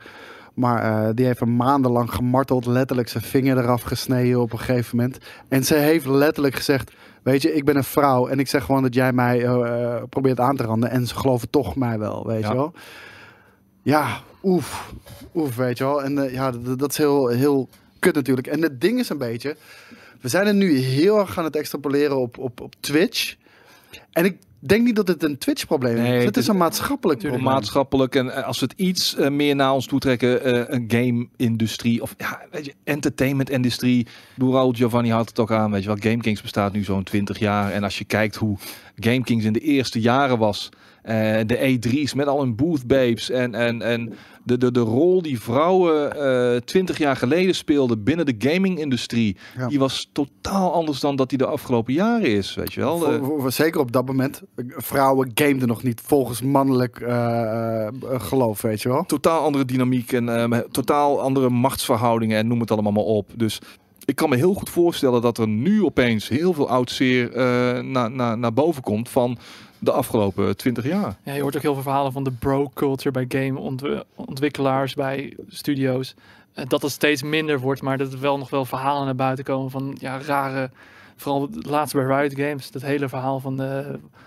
Maar die heeft hem maandenlang gemarteld, letterlijk zijn vinger eraf gesneden op een gegeven moment. En ze heeft letterlijk gezegd, weet je, ik ben een vrouw en ik zeg gewoon dat jij mij probeert aan te randen. En ze geloven toch mij wel, weet je wel. Ja, oef, weet je wel. En dat is heel, heel kut natuurlijk. En het ding is een beetje... We zijn er nu heel erg aan het extrapoleren op Twitch. En ik denk niet dat het een Twitch-probleem is. Nee, het is een maatschappelijk probleem. Maatschappelijk. En als we het iets meer naar ons toe trekken... een game-industrie of entertainment-industrie. Raul Giovanni houdt het ook aan. Weet je wel, Game Kings bestaat nu zo'n 20 jaar. En als je kijkt hoe Game Kings in de eerste jaren was... de E3's met al hun booth babes en de rol die vrouwen 20 jaar geleden speelden binnen de gaming-industrie, die was totaal anders dan dat die de afgelopen jaren is, weet je wel. Zeker op dat moment, vrouwen gameden nog niet volgens mannelijk geloof, weet je wel. Totaal andere dynamiek en totaal andere machtsverhoudingen en noem het allemaal maar op. Dus ik kan me heel goed voorstellen dat er nu opeens heel veel oud zeer naar boven komt van de afgelopen 20 jaar. Ja, je hoort ook heel veel verhalen van de bro-culture bij gameontwikkelaars, bij studio's. Dat het steeds minder wordt, maar dat er wel nog wel verhalen naar buiten komen van rare... Vooral laatst bij Riot Games, dat hele verhaal van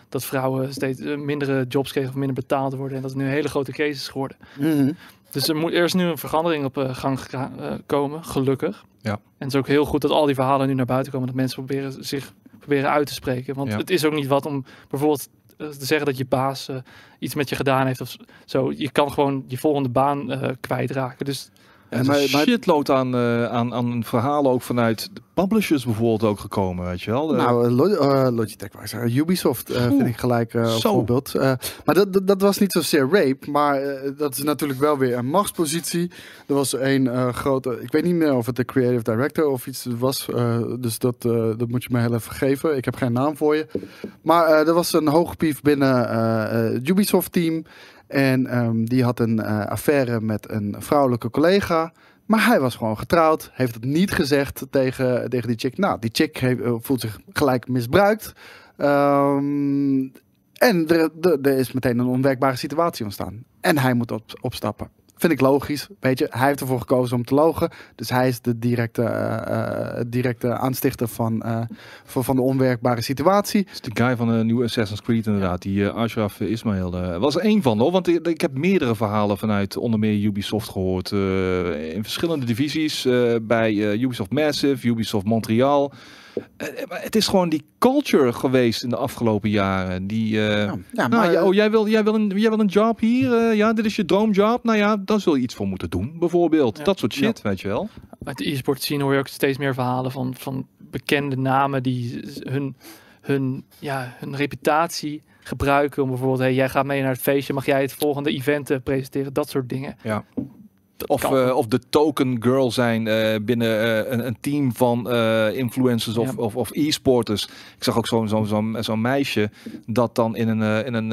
dat vrouwen steeds mindere jobs kregen of minder betaald worden. En dat is nu een hele grote case is geworden. Mm-hmm. Dus er moet eerst nu een verandering op gang komen, gelukkig. Ja. En het is ook heel goed dat al die verhalen nu naar buiten komen. Dat mensen proberen zich uit te spreken. Want het is ook niet wat om bijvoorbeeld te zeggen dat je baas iets met je gedaan heeft of zo. Je kan gewoon je volgende baan kwijtraken. Dus En maar, shitload aan verhalen ook vanuit de publishers bijvoorbeeld ook gekomen, weet je wel. Nou, Logitech was Ubisoft vind ik gelijk voorbeeld. Maar dat was niet zozeer rape, maar dat is natuurlijk wel weer een machtspositie. Er was een grote, ik weet niet meer of het de creative director of iets was, dus dat moet je me heel even vergeven. Ik heb geen naam voor je. Maar er was een hoogpief binnen het Ubisoft team. En die had een affaire met een vrouwelijke collega. Maar hij was gewoon getrouwd. Heeft het niet gezegd tegen die chick. Nou, die chick voelt zich gelijk misbruikt. En er is meteen een onwerkbare situatie ontstaan. En hij moet opstappen. Vind ik logisch. Weet je, hij heeft ervoor gekozen om te logen. Dus hij is de directe aanstichter van de onwerkbare situatie. Het is de guy van de nieuwe Assassin's Creed inderdaad. Die Ashraf Ismail was er één van. Hoor. Want ik heb meerdere verhalen vanuit onder meer Ubisoft gehoord. In verschillende divisies. Bij Ubisoft Massive, Ubisoft Montreal. Het is gewoon die culture geweest in de afgelopen jaren. Jij wil een job hier? Ja, dit is je droomjob. Nou ja, daar zul je iets voor moeten doen, bijvoorbeeld. Ja. Dat soort shit, weet je wel. Uit de e-sport scene hoor je ook steeds meer verhalen van bekende namen die hun reputatie gebruiken. Om bijvoorbeeld, hey, jij gaat mee naar het feestje, mag jij het volgende event presenteren? Dat soort dingen. Ja. Of de token girl zijn binnen een team van influencers of e-sporters. Ik zag ook zo'n meisje dat dan in een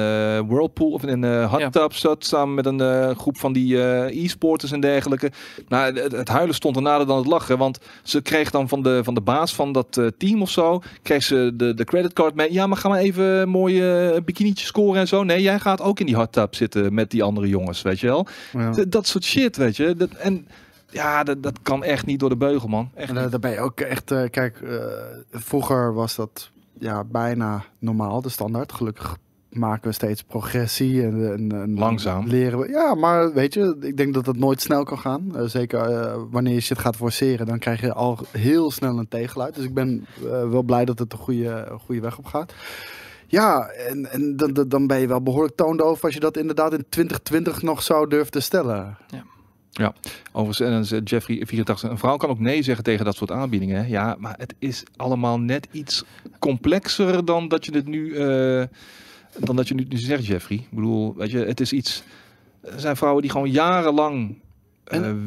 whirlpool of in een hot tub zat samen met een groep van die e-sporters en dergelijke. Nou, het huilen stond er nader dan het lachen, want ze kreeg dan van de baas van dat team of zo, kreeg ze de creditcard mee. Ja, maar ga maar even mooie bikinietjes scoren en zo. Nee, jij gaat ook in die hot tub zitten met die andere jongens, weet je wel. Ja. Dat soort shit, weet je. Dat kan echt niet door de beugel, man. Echt. En daar ben je ook echt... vroeger was dat bijna normaal, de standaard. Gelukkig maken we steeds progressie. En langzaam. Leren we. Ja, maar weet je, ik denk dat dat nooit snel kan gaan. Zeker wanneer je shit gaat forceren, dan krijg je al heel snel een tegenluid. Dus ik ben wel blij dat het de goede weg op gaat. Ja, en dan ben je wel behoorlijk toondoof als je dat inderdaad in 2020 nog zou durven te stellen. Ja. Ja, overigens, en Jeffrey 84, een vrouw kan ook nee zeggen tegen dat soort aanbiedingen. Hè? Ja, maar het is allemaal net iets complexer dan dat je dit nu zegt, Jeffrey. Ik bedoel, weet je, het is iets. Er zijn vrouwen die gewoon jarenlang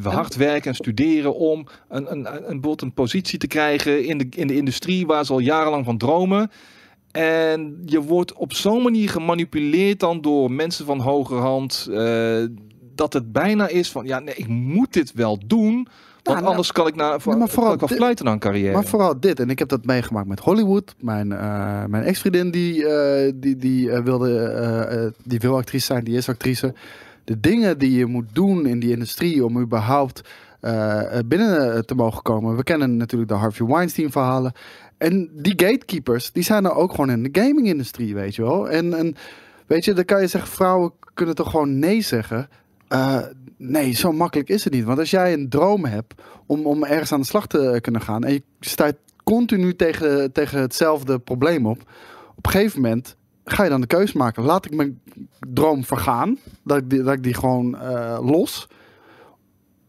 hard werken en studeren om een positie te krijgen in de industrie waar ze al jarenlang van dromen. En je wordt op zo'n manier gemanipuleerd dan door mensen van hogerhand. Dat het bijna is van, ja, nee, ik moet dit wel doen. Want anders kan ik wel fluiten aan carrière. Maar vooral dit. En ik heb dat meegemaakt met Hollywood. Mijn ex-vriendin die wil actrice zijn, die is actrice. De dingen die je moet doen in die industrie om überhaupt binnen te mogen komen. We kennen natuurlijk de Harvey Weinstein verhalen. En die gatekeepers, die zijn er ook gewoon in de gaming-industrie, weet je wel. En weet je, dan kan je zeggen, vrouwen kunnen toch gewoon nee zeggen. Nee, zo makkelijk is het niet. Want als jij een droom hebt om ergens aan de slag te kunnen gaan en je stuit continu tegen hetzelfde probleem op een gegeven moment ga je dan de keuze maken. Laat ik mijn droom vergaan, dat ik die gewoon los.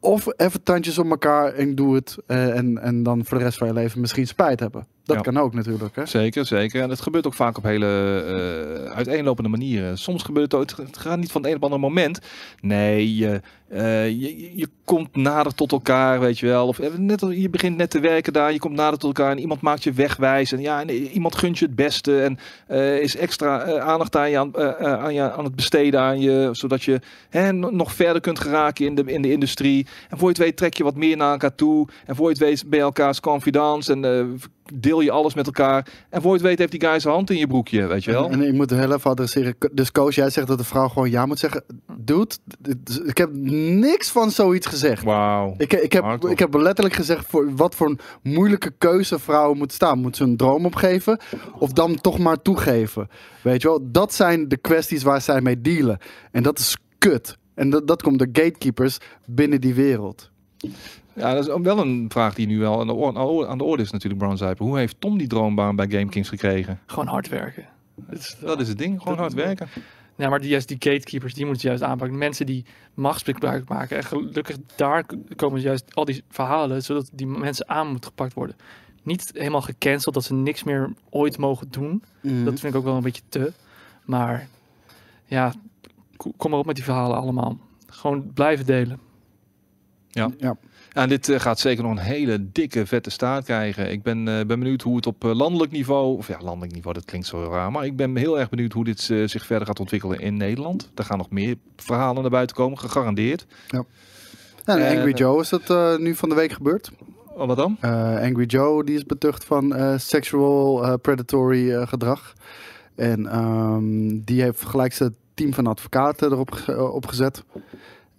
Of even tandjes op elkaar en doe het. En dan voor de rest van je leven misschien spijt hebben. Dat kan ook natuurlijk. Hè? Zeker, zeker. En dat gebeurt ook vaak op hele uiteenlopende manieren. Soms gebeurt het ook. Het gaat niet van het een op het andere moment. Nee, je komt nader tot elkaar, weet je wel. Of je begint net te werken daar. Je komt nader tot elkaar en iemand maakt je wegwijs. En ja, en iemand gunt je het beste. En is extra aandacht aan het besteden aan je. Zodat je nog verder kunt geraken in de industrie. En voor je het weet trek je wat meer naar elkaar toe. En voor je het weet ben je elkaars confidants. En deel je alles met elkaar. En voor je het weet heeft die guy zijn hand in je broekje, weet je wel. En ik moet heel even adresseren. Dus coach, jij zegt dat de vrouw gewoon ja moet zeggen. Dude, ik heb niks van zoiets gezegd. Wauw. Ik heb letterlijk gezegd voor wat voor een moeilijke keuze vrouwen moet staan. Moet ze een droom opgeven? Of dan toch maar toegeven? Weet je wel, dat zijn de kwesties waar zij mee dealen. En dat is kut. En dat komt door gatekeepers binnen die wereld. Ja, dat is wel een vraag die nu wel aan de orde is natuurlijk, Brownzyper. Hoe heeft Tom die droombaan bij Game Kings gekregen? Gewoon hard werken. Dat is het ding, gewoon hard werken. Ja, maar juist die gatekeepers, die moeten ze juist aanpakken. Mensen die machtsgebruik maken. En gelukkig daar komen juist al die verhalen, zodat die mensen aan moeten gepakt worden. Niet helemaal gecanceld, dat ze niks meer ooit mogen doen. Mm. Dat vind ik ook wel een beetje te. Maar ja, kom maar op met die verhalen allemaal. Gewoon blijven delen. Ja, ja. En dit gaat zeker nog een hele dikke, vette staart krijgen. Ik ben benieuwd hoe het op landelijk niveau... Of ja, landelijk niveau, dat klinkt zo raar. Maar ik ben heel erg benieuwd hoe dit zich verder gaat ontwikkelen in Nederland. Daar gaan nog meer verhalen naar buiten komen, gegarandeerd. Ja. Nou, Angry Joe is dat nu van de week gebeurd. Oh, wat dan? Angry Joe, die is betucht van sexual predatory gedrag. En die heeft gelijk zijn team van advocaten erop opgezet.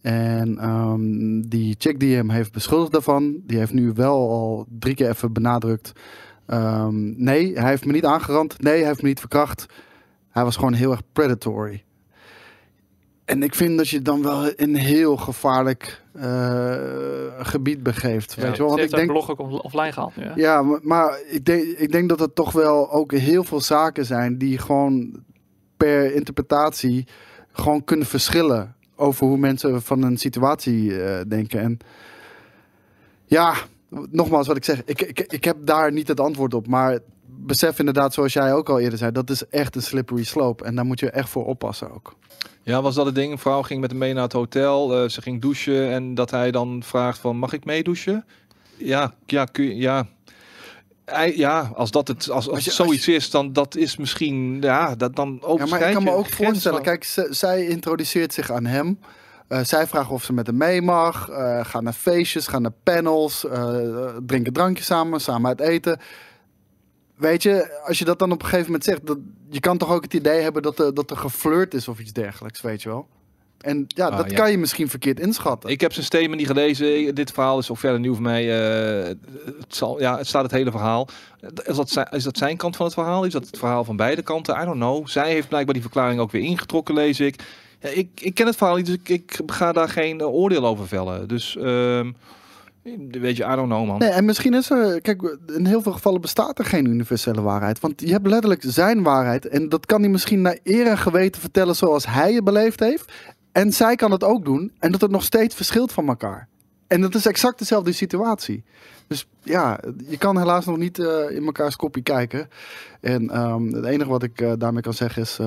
En die chick die hem heeft beschuldigd daarvan, die heeft nu wel al 3 keer even benadrukt. Nee, hij heeft me niet aangerand. Nee, hij heeft me niet verkracht. Hij was gewoon heel erg predatory. En ik vind dat je dan wel een heel gevaarlijk gebied begeeft. Ja, weet je wel? Want ik denk blog ook offline gehaald nu. Hè? Ja, maar ik denk dat er toch wel ook heel veel zaken zijn die gewoon per interpretatie gewoon kunnen verschillen over hoe mensen van een situatie denken. En ja, nogmaals wat ik zeg, ik heb daar niet het antwoord op, maar besef inderdaad, zoals jij ook al eerder zei, dat is echt een slippery slope en daar moet je echt voor oppassen ook. Ja, was dat het ding? Een vrouw ging met hem mee naar het hotel, ze ging douchen en dat hij dan vraagt van, mag ik mee douchen? Ja, kun je, ja. Ja, als zoiets is, dan dat is misschien, ja, dat dan overschrijdt. Ja, maar ik kan me ook voorstellen, kijk, zij introduceert zich aan hem. Zij vraagt of ze met hem mee mag. Gaan naar feestjes, gaan naar panels. Drinken drankjes samen uit eten. Weet je, als je dat dan op een gegeven moment zegt, je kan toch ook het idee hebben dat er geflirt is of iets dergelijks, weet je wel. En ja, dat kan je misschien verkeerd inschatten. Ik heb zijn statement niet gelezen. Dit verhaal is ook verder nieuw voor mij. Het staat het hele verhaal. Is dat zijn kant van het verhaal? Is dat het verhaal van beide kanten? I don't know. Zij heeft blijkbaar die verklaring ook weer ingetrokken, lees ik. Ja, ik ken het verhaal niet, dus ik ga daar geen oordeel over vellen. Dus weet je, I don't know, man. Nee, en misschien is er... Kijk, in heel veel gevallen bestaat er geen universele waarheid. Want je hebt letterlijk zijn waarheid. En dat kan hij misschien naar eer en geweten vertellen zoals hij je beleefd heeft. En zij kan het ook doen. En dat het nog steeds verschilt van elkaar. En dat is exact dezelfde situatie. Dus ja, je kan helaas nog niet in elkaars koppie kijken. En het enige wat ik daarmee kan zeggen is...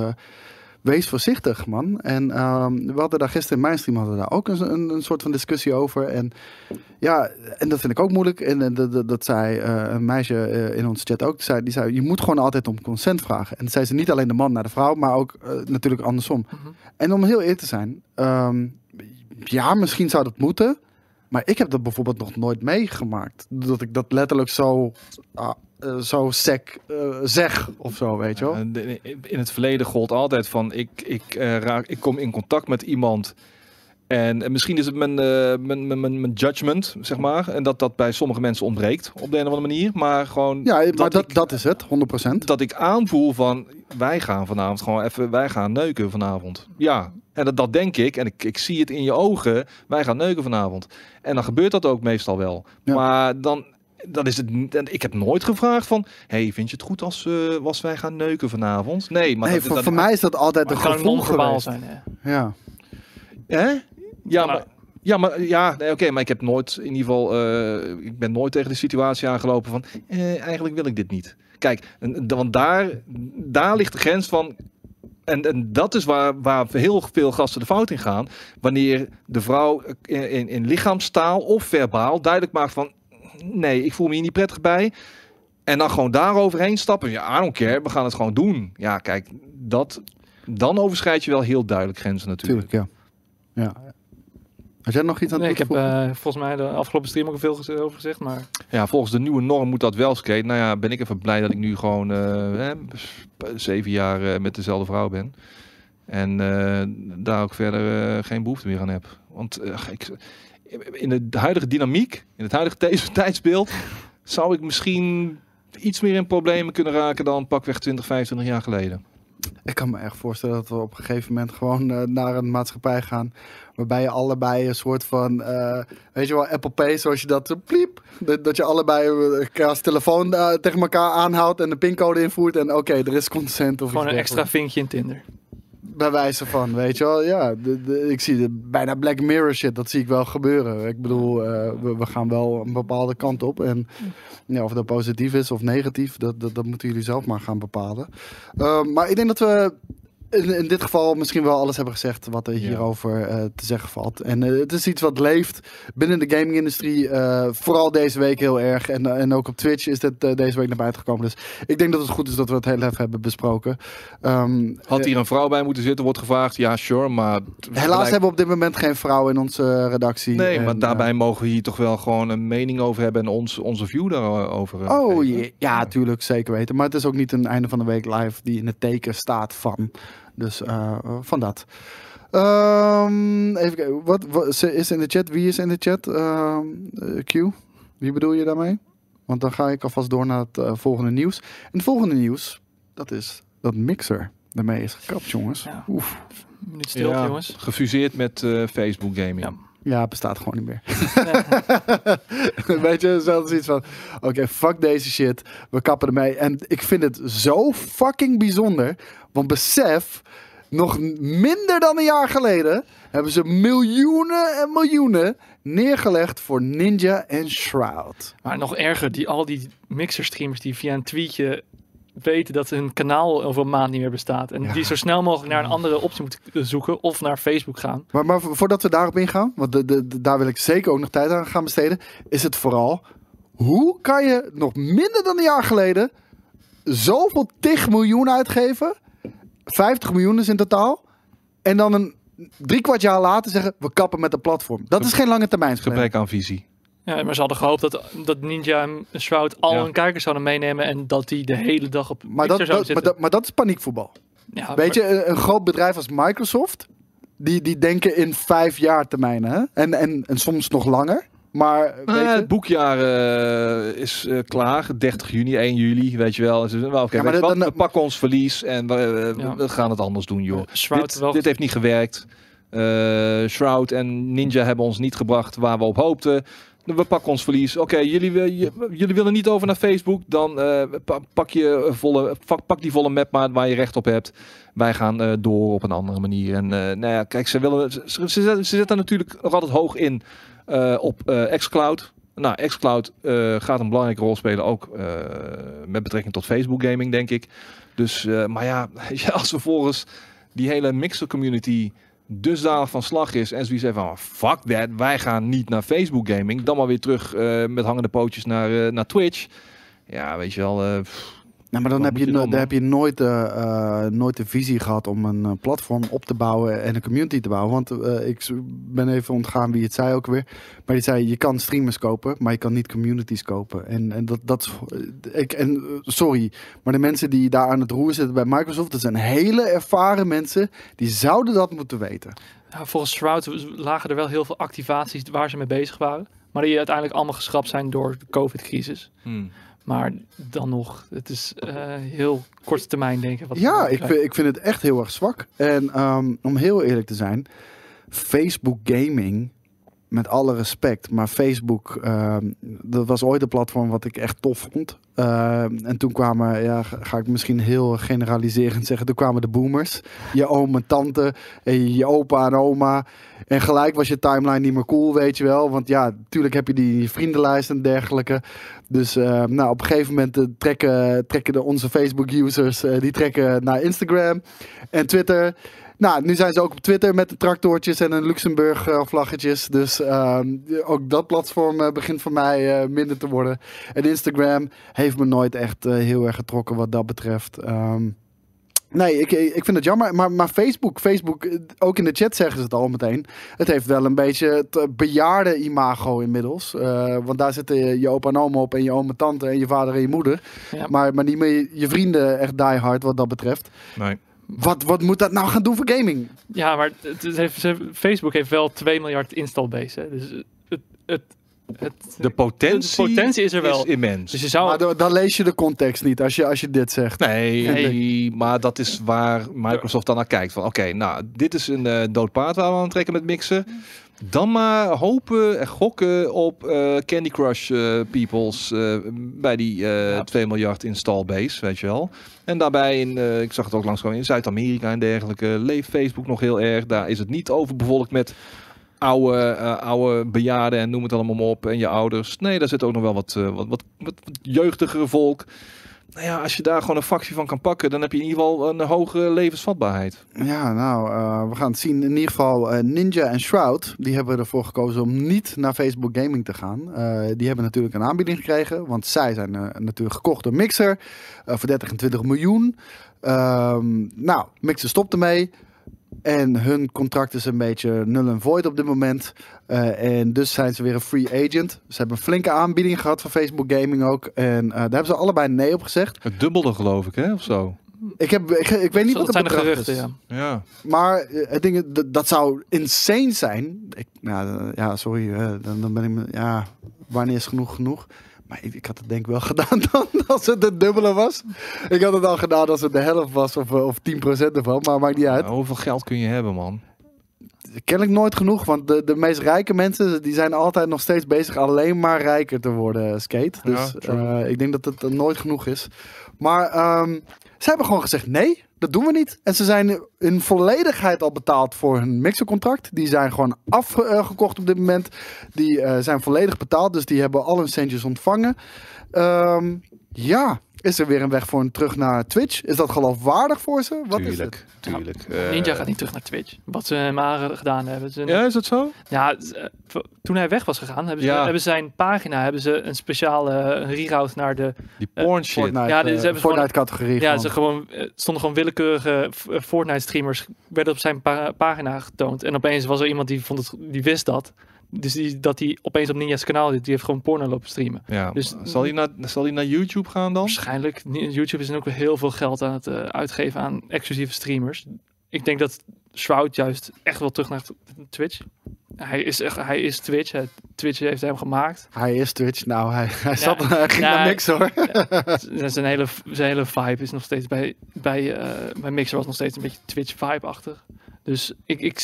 wees voorzichtig, man. En we hadden daar gisteren in mijn stream ook een soort van discussie over. En ja, en dat vind ik ook moeilijk. En dat zei een meisje in onze chat ook. Die zei, je moet gewoon altijd om consent vragen. En dat zei ze niet alleen de man naar de vrouw, maar ook natuurlijk andersom. Mm-hmm. En om heel eerlijk te zijn, ja, misschien zou dat moeten. Maar ik heb dat bijvoorbeeld nog nooit meegemaakt. Dat ik dat letterlijk zo sec zeg of zo, weet je wel. In het verleden gold altijd van... Ik kom in contact met iemand... En misschien is het mijn judgment, zeg maar. En dat bij sommige mensen ontbreekt op de een of andere manier. Maar gewoon... Ja, maar dat is het, 100%. Dat ik aanvoel van, wij gaan vanavond gewoon even... Wij gaan neuken vanavond. Ja, en dat denk ik. En ik zie het in je ogen. Wij gaan neuken vanavond. En dan gebeurt dat ook meestal wel. Ja. Maar dan... Dat is het. Ik heb nooit gevraagd van... Hey, vind je het goed als wij gaan neuken vanavond? Nee, maar... Nee, voor mij is dat altijd een gevoel geweest. Zijn, hè? Ja. Hè? Ja, maar... oké, maar ik heb nooit... In ieder geval... ik ben nooit tegen de situatie aangelopen van... eigenlijk wil ik dit niet. Kijk, want daar ligt de grens van... En dat is waar heel veel gasten de fout in gaan. Wanneer de vrouw in lichaamstaal of verbaal duidelijk maakt van... Nee, ik voel me hier niet prettig bij. En dan gewoon daar overheen stappen. Ja, I don't care, we gaan het gewoon doen. Ja, kijk, dan overschrijd je wel heel duidelijk grenzen natuurlijk. Tuurlijk, ja. Had jij nog iets aan het toevoegen? Ik heb volgens mij de afgelopen stream ook er veel over gezegd, maar... Ja, volgens de nieuwe norm moet dat wel skaten. Nou ja, ben ik even blij dat ik nu gewoon 7 jaar met dezelfde vrouw ben. En daar ook verder geen behoefte meer aan heb. Want in de huidige dynamiek, in het huidige tijdsbeeld, zou ik misschien iets meer in problemen kunnen raken dan pakweg 20, 25 jaar geleden. Ik kan me echt voorstellen dat we op een gegeven moment gewoon naar een maatschappij gaan, waarbij je allebei een soort van, weet je wel, Apple Pay, zoals je dat pliep, dat je allebei elkaars telefoon tegen elkaar aanhoudt en de pincode invoert en oké, er is consent of gewoon een extra vinkje in Tinder. Bij wijze van, weet je wel. Ja, ik zie bijna Black Mirror shit. Dat zie ik wel gebeuren. Ik bedoel, we gaan wel een bepaalde kant op. En ja, of dat positief is of negatief, dat moeten jullie zelf maar gaan bepalen. Maar ik denk dat we in dit geval misschien wel alles hebben gezegd wat er hierover te zeggen valt. En het is iets wat leeft binnen de gaming-industrie. Vooral deze week heel erg. En ook op Twitch is het deze week naar buiten gekomen. Dus ik denk dat het goed is dat we het heel even hebben besproken. Had hier een vrouw bij moeten zitten, wordt gevraagd. Ja, sure, maar... Helaas hebben we op dit moment geen vrouw in onze redactie. Nee, maar daarbij mogen we hier toch wel gewoon een mening over hebben en onze view daarover ja, tuurlijk, zeker weten. Maar het is ook niet een einde van de week live die in het teken staat van... Dus van dat. Even kijken. Wat is in de chat? Wie is in de chat? Q? Wie bedoel je daarmee? Want dan ga ik alvast door naar het volgende nieuws. En het volgende nieuws, dat is dat Mixer daarmee is gekapt, jongens. Ja. Oef. Minuut stilte, jongens. Gefuseerd met Facebook Gaming. Ja. Ja, het bestaat gewoon niet meer. Weet je, zelfs iets van... Oké, fuck deze shit. We kappen ermee. En ik vind het zo fucking bijzonder. Want besef... Nog minder dan een jaar geleden... hebben ze miljoenen en miljoenen... neergelegd voor Ninja en Shroud. Maar nog erger... al die mixerstreamers die via een tweetje... weten dat hun kanaal over een maand niet meer bestaat. En die zo snel mogelijk naar een andere optie moeten zoeken. Of naar Facebook gaan. Maar voordat we daarop ingaan. Want daar wil ik zeker ook nog tijd aan gaan besteden. Is het vooral. Hoe kan je nog minder dan een jaar geleden. Zoveel tig miljoen uitgeven. 50 miljoen is in totaal. En dan een 3/4 jaar later zeggen. We kappen met de platform. Dat is geen lange termijn. Gebrek aan visie. Ja, maar ze hadden gehoopt dat Ninja en Shroud al hun kijkers zouden meenemen... en dat die de hele dag op Mixer zouden zitten. Maar dat is paniekvoetbal. Ja, weet je, een groot bedrijf als Microsoft... die denken in 5 jaar termijnen, hè? En soms nog langer. Maar weet je? Het boekjaar is klaar. 30 juni, 1 juli, weet je wel. We pakken ons verlies en we gaan het anders doen, joh. Dit heeft niet gewerkt. Shroud en Ninja hebben ons niet gebracht waar we op hoopten... We pakken ons verlies. Oké, jullie willen niet over naar Facebook. Dan pak die volle map maar waar je recht op hebt. Wij gaan door op een andere manier. En kijk, ze zetten natuurlijk nog altijd hoog in op Xcloud. Nou, Xcloud gaat een belangrijke rol spelen. Ook met betrekking tot Facebook gaming, denk ik. Dus, maar ja, als we volgens die hele mixer community... dusdanig van slag is en zoiets van fuck that, wij gaan niet naar Facebook gaming, dan maar weer terug met hangende pootjes naar Twitch. Ja, weet je wel. Nou, maar dan heb je nooit de visie gehad om een platform op te bouwen en een community te bouwen. Want ik ben even ontgaan wie het zei ook weer. Maar die zei, je kan streamers kopen, maar je kan niet communities kopen. Sorry, maar de mensen die daar aan het roer zitten bij Microsoft, dat zijn hele ervaren mensen, die zouden dat moeten weten. Nou, volgens Shroud lagen er wel heel veel activaties waar ze mee bezig waren. Maar die uiteindelijk allemaal geschrapt zijn door de COVID-crisis. Maar dan nog, het is heel korte termijn denken. Ik vind het echt heel erg zwak. En om heel eerlijk te zijn, Facebook Gaming, met alle respect, maar Facebook, dat was ooit een platform wat ik echt tof vond. En toen kwamen, ga ik misschien heel generaliserend zeggen, toen kwamen de boomers. Je oom en tante, en je opa en oma. En gelijk was je timeline niet meer cool, weet je wel. Want ja, natuurlijk heb je die vriendenlijst en dergelijke. Dus op een gegeven moment trekken onze Facebook-users naar Instagram en Twitter. Nou, nu zijn ze ook op Twitter met de tractoortjes en een Luxemburg-vlaggetjes. Dus ook dat platform begint voor mij minder te worden. En Instagram heeft me nooit echt heel erg getrokken wat dat betreft. Ik vind het jammer. Maar Facebook, ook in de chat zeggen ze het al meteen. Het heeft wel een beetje het bejaarde imago inmiddels. Want daar zitten je opa en oma op en je oom en tante en je vader en je moeder. Ja. Maar niet meer je vrienden echt die hard wat dat betreft. Nee. Wat moet dat nou gaan doen voor gaming? Ja, maar Facebook heeft wel 2 miljard installbase. Hè? Dus de potentie is er wel. Is immens. Dus maar dan lees je de context niet als je dit zegt. Nee, maar dat is waar Microsoft dan naar kijkt. Van, oké, nou, dit is een dood paard waar we aan trekken met mixen. Dan maar hopen en gokken op Candy Crush peoples bij die 2 miljard install base, weet je wel. En daarbij, ik zag het ook langskomen, in Zuid-Amerika en dergelijke, leeft Facebook nog heel erg. Daar is het niet overbevolkt met oude bejaarden en noem het allemaal maar op. En je ouders. Nee, daar zit ook nog wel wat jeugdigere volk. Nou ja, als je daar gewoon een fractie van kan pakken, dan heb je in ieder geval een hoge levensvatbaarheid. Ja, nou, we gaan het zien. In ieder geval Ninja en Shroud, die hebben ervoor gekozen om niet naar Facebook Gaming te gaan. Die hebben natuurlijk een aanbieding gekregen, want zij zijn natuurlijk gekocht door Mixer voor 30 en 20 miljoen. Nou, Mixer stopt ermee. En hun contract is een beetje null en void op dit moment. En dus zijn ze weer een free agent. Ze hebben een flinke aanbieding gehad van Facebook Gaming ook. En daar hebben ze allebei nee op gezegd. Het dubbelde geloof ik, hè? Of zo? Ik weet niet wat het bedrag is. Ja. Ja. Maar het ding, dat zou insane zijn. Dan ben ik... Ja, wanneer is genoeg? Maar ik had het denk ik wel gedaan dan, als het de dubbele was. Ik had het al gedaan als het de helft was of 10% ervan, maar maakt niet uit. Nou, hoeveel geld kun je hebben, man? Kennelijk nooit genoeg, want de meest rijke mensen die zijn altijd nog steeds bezig alleen maar rijker te worden, Skate. Dus ja, ik denk dat het nooit genoeg is. Maar ze hebben gewoon gezegd nee. Dat doen we niet. En ze zijn in volledigheid al betaald voor hun mixercontract. Die zijn gewoon afgekocht op dit moment. Die zijn volledig betaald. Dus die hebben al hun centjes ontvangen. Ja, is er weer een weg voor hen terug naar Twitch? Is dat geloofwaardig voor ze? Wat tuurlijk, is het? Tuurlijk. Ninja gaat niet terug naar Twitch. Wat ze hem gedaan hebben. Ja, is dat zo? Ja, toen hij weg was gegaan, hebben ze zijn pagina, hebben ze een speciale reroute naar de... Die porn shit. Fortnite-categorie. Ja, ze gewoon, stonden gewoon willekeurige Fortnite-streamers, werden op zijn pagina getoond. En opeens was er iemand die wist dat. Dus die opeens op Ninja's kanaal zit. Die heeft gewoon porno lopen streamen. Ja, dus zal hij naar YouTube gaan dan? Waarschijnlijk. YouTube is dan ook weer heel veel geld aan het uitgeven aan exclusieve streamers. Ik denk dat Shroud juist echt wel terug naar Twitch. Hij is Twitch. Twitch heeft hem gemaakt. Hij is Twitch. Nou, hij zat ging naar Mixer hoor. Ja, zijn hele vibe is nog steeds bij Mixer was nog steeds een beetje Twitch vibe-achtig. Dus ik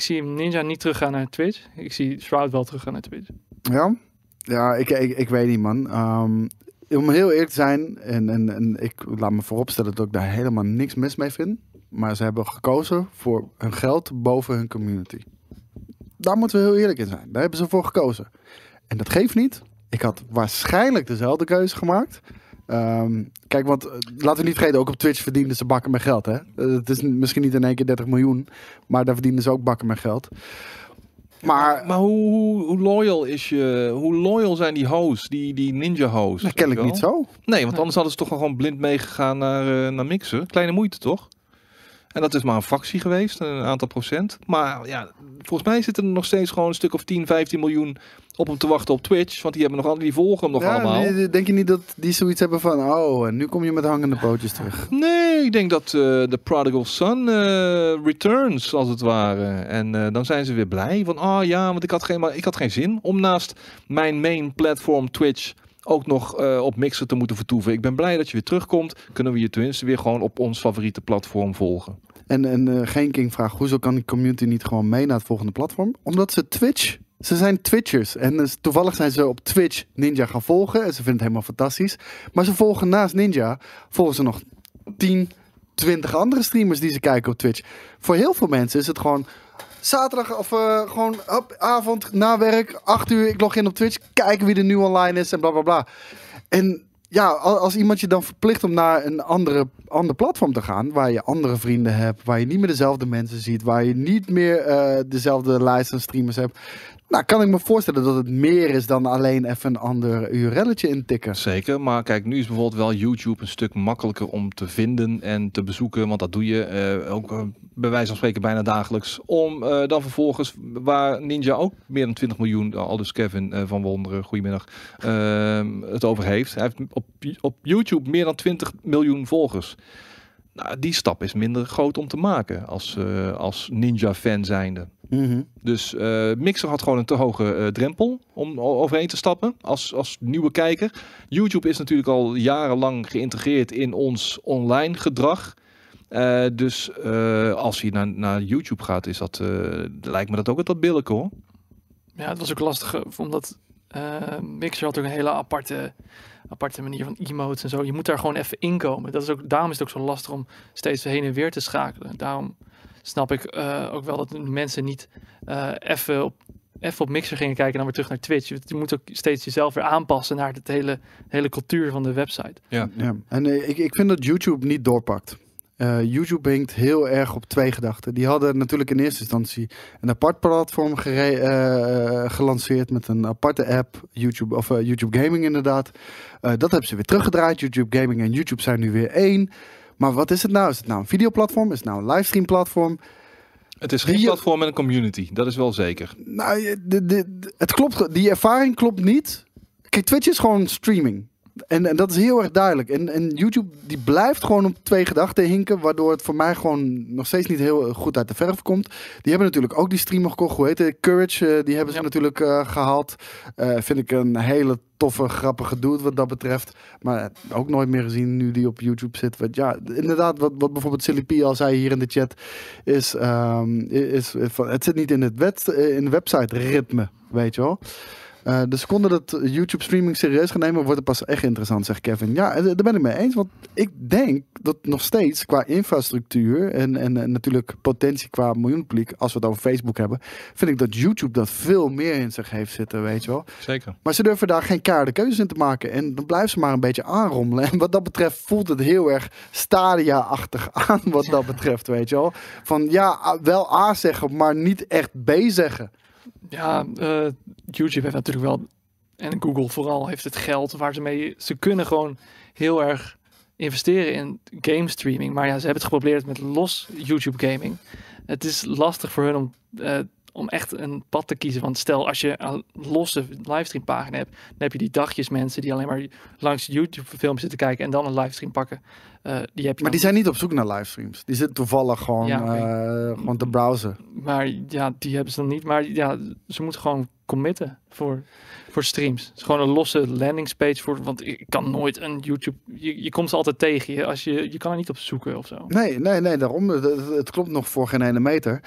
zie Ninja niet teruggaan naar Twitch. Ik zie Shroud wel teruggaan naar Twitch. Ja? Ja, ik weet niet, man. Om heel eerlijk te zijn, en ik laat me vooropstellen dat ik daar helemaal niks mis mee vind. Maar ze hebben gekozen voor hun geld boven hun community. Daar moeten we heel eerlijk in zijn. Daar hebben ze voor gekozen. En dat geeft niet. Ik had waarschijnlijk dezelfde keuze gemaakt. Kijk, want laten we niet vergeten, ook op Twitch verdienen ze bakken met geld, hè? Het is misschien niet in één keer 30 miljoen, maar daar verdienen ze ook bakken met geld. Maar hoe loyal zijn die hosts, die ninja hosts? Dat ken ik niet zo. Nee, want anders hadden ze toch gewoon blind meegegaan naar Mixer. Kleine moeite, toch? En dat is maar een fractie geweest, een aantal procent. Maar ja, volgens mij zitten er nog steeds gewoon een stuk of 10, 15 miljoen op hem te wachten op Twitch. Want die volgen hem nog allemaal. Nee, denk je niet dat die zoiets hebben van, en nu kom je met hangende pootjes terug? Nee, ik denk dat de Prodigal Son returns, als het ware. En dan zijn ze weer blij. Van, want ik had geen zin om naast mijn main platform Twitch ook nog op Mixer te moeten vertoeven. Ik ben blij dat je weer terugkomt. Kunnen we je tenminste weer gewoon op ons favoriete platform volgen. En Game King vraagt, hoezo kan die community niet gewoon mee naar het volgende platform? Omdat ze zijn Twitchers. En toevallig zijn ze op Twitch Ninja gaan volgen. En ze vinden het helemaal fantastisch. Maar ze volgen naast Ninja, volgen ze nog 10, 20 andere streamers die ze kijken op Twitch. Voor heel veel mensen is het gewoon zaterdag of gewoon avond na werk, 8 uur, ik log in op Twitch, kijken wie er nu online is en bla bla bla. En ja, als iemand je dan verplicht om naar een ander platform te gaan, waar je andere vrienden hebt, waar je niet meer dezelfde mensen ziet, waar je niet meer dezelfde lijst aan streamers hebt, nou, kan ik me voorstellen dat het meer is dan alleen even een ander URL'tje intikken. Zeker, maar kijk, nu is bijvoorbeeld wel YouTube een stuk makkelijker om te vinden en te bezoeken. Want dat doe je ook bij wijze van spreken bijna dagelijks. Om dan vervolgens, waar Ninja ook meer dan 20 miljoen, aldus Kevin van Wonderen, goedemiddag, het over heeft. Hij heeft op YouTube meer dan 20 miljoen volgers. Nou, die stap is minder groot om te maken als Ninja-fan zijnde. Mm-hmm. Dus Mixer had gewoon een te hoge drempel om overheen te stappen als nieuwe kijker. YouTube is natuurlijk al jarenlang geïntegreerd in ons online gedrag. Dus als je naar YouTube gaat, lijkt me dat ook het wat billijke hoor. Ja, het was ook lastig, omdat Mixer had ook een hele aparte manier van emotes en zo. Je moet daar gewoon even inkomen. Daarom is het ook zo lastig om steeds heen en weer te schakelen. Daarom snap ik ook wel dat mensen niet even op Mixer gingen kijken en dan weer terug naar Twitch. Je moet ook steeds jezelf weer aanpassen naar het hele cultuur van de website. Ja, ja. En ik vind dat YouTube niet doorpakt. YouTube hinkt heel erg op twee gedachten. Die hadden natuurlijk in eerste instantie een apart platform gelanceerd met een aparte app, YouTube of YouTube Gaming inderdaad. Dat hebben ze weer teruggedraaid. YouTube Gaming en YouTube zijn nu weer één. Maar wat is het nou? Is het nou een videoplatform? Is het nou een livestream platform? Het is geen platform en een community. Dat is wel zeker. Nou, het klopt. Die ervaring klopt niet. Kijk, Twitch is gewoon streaming. En dat is heel erg duidelijk. En YouTube die blijft gewoon op twee gedachten hinken, waardoor het voor mij gewoon nog steeds niet heel goed uit de verf komt. Die hebben natuurlijk ook die streamer gekocht. Hoe heet het? Courage, die hebben ze natuurlijk gehaald. Vind ik een hele toffe, grappige dude wat dat betreft. Maar ook nooit meer gezien nu die op YouTube zit. Want ja, inderdaad, wat bijvoorbeeld Silly P al zei hier in de chat, is van, het zit niet in het website ritme, weet je wel. De seconde dat YouTube streaming serieus gaan nemen, wordt het pas echt interessant, zegt Kevin. Ja, daar ben ik mee eens, want ik denk dat nog steeds qua infrastructuur en natuurlijk potentie qua miljoenpubliek, als we het over Facebook hebben, vind ik dat YouTube dat veel meer in zich heeft zitten, weet je wel. Zeker. Maar ze durven daar geen keiharde keuzes in te maken en dan blijven ze maar een beetje aanrommelen. En wat dat betreft voelt het heel erg Stadia-achtig aan, wat dat betreft, weet je wel. Van ja, wel A zeggen, maar niet echt B zeggen. Ja, YouTube heeft natuurlijk wel, en Google vooral, heeft het geld waar ze mee... Ze kunnen gewoon heel erg investeren in game streaming. Maar ja, ze hebben het geprobeerd met los YouTube gaming. Het is lastig voor hun om echt een pad te kiezen. Want stel, als je een losse livestream pagina hebt, dan heb je die dagjes mensen die alleen maar langs YouTube filmpjes zitten kijken en dan een livestream pakken. Die zijn niet op zoek naar livestreams. Die zitten toevallig gewoon, gewoon te browsen. Maar ja, die hebben ze dan niet. Maar ja, ze moeten gewoon committen voor streams. Het is gewoon een losse landingspage voor, want ik kan nooit een YouTube... Je komt ze altijd tegen je. Als je kan er niet op zoeken of zo. Nee, daarom. Het klopt nog voor geen ene meter.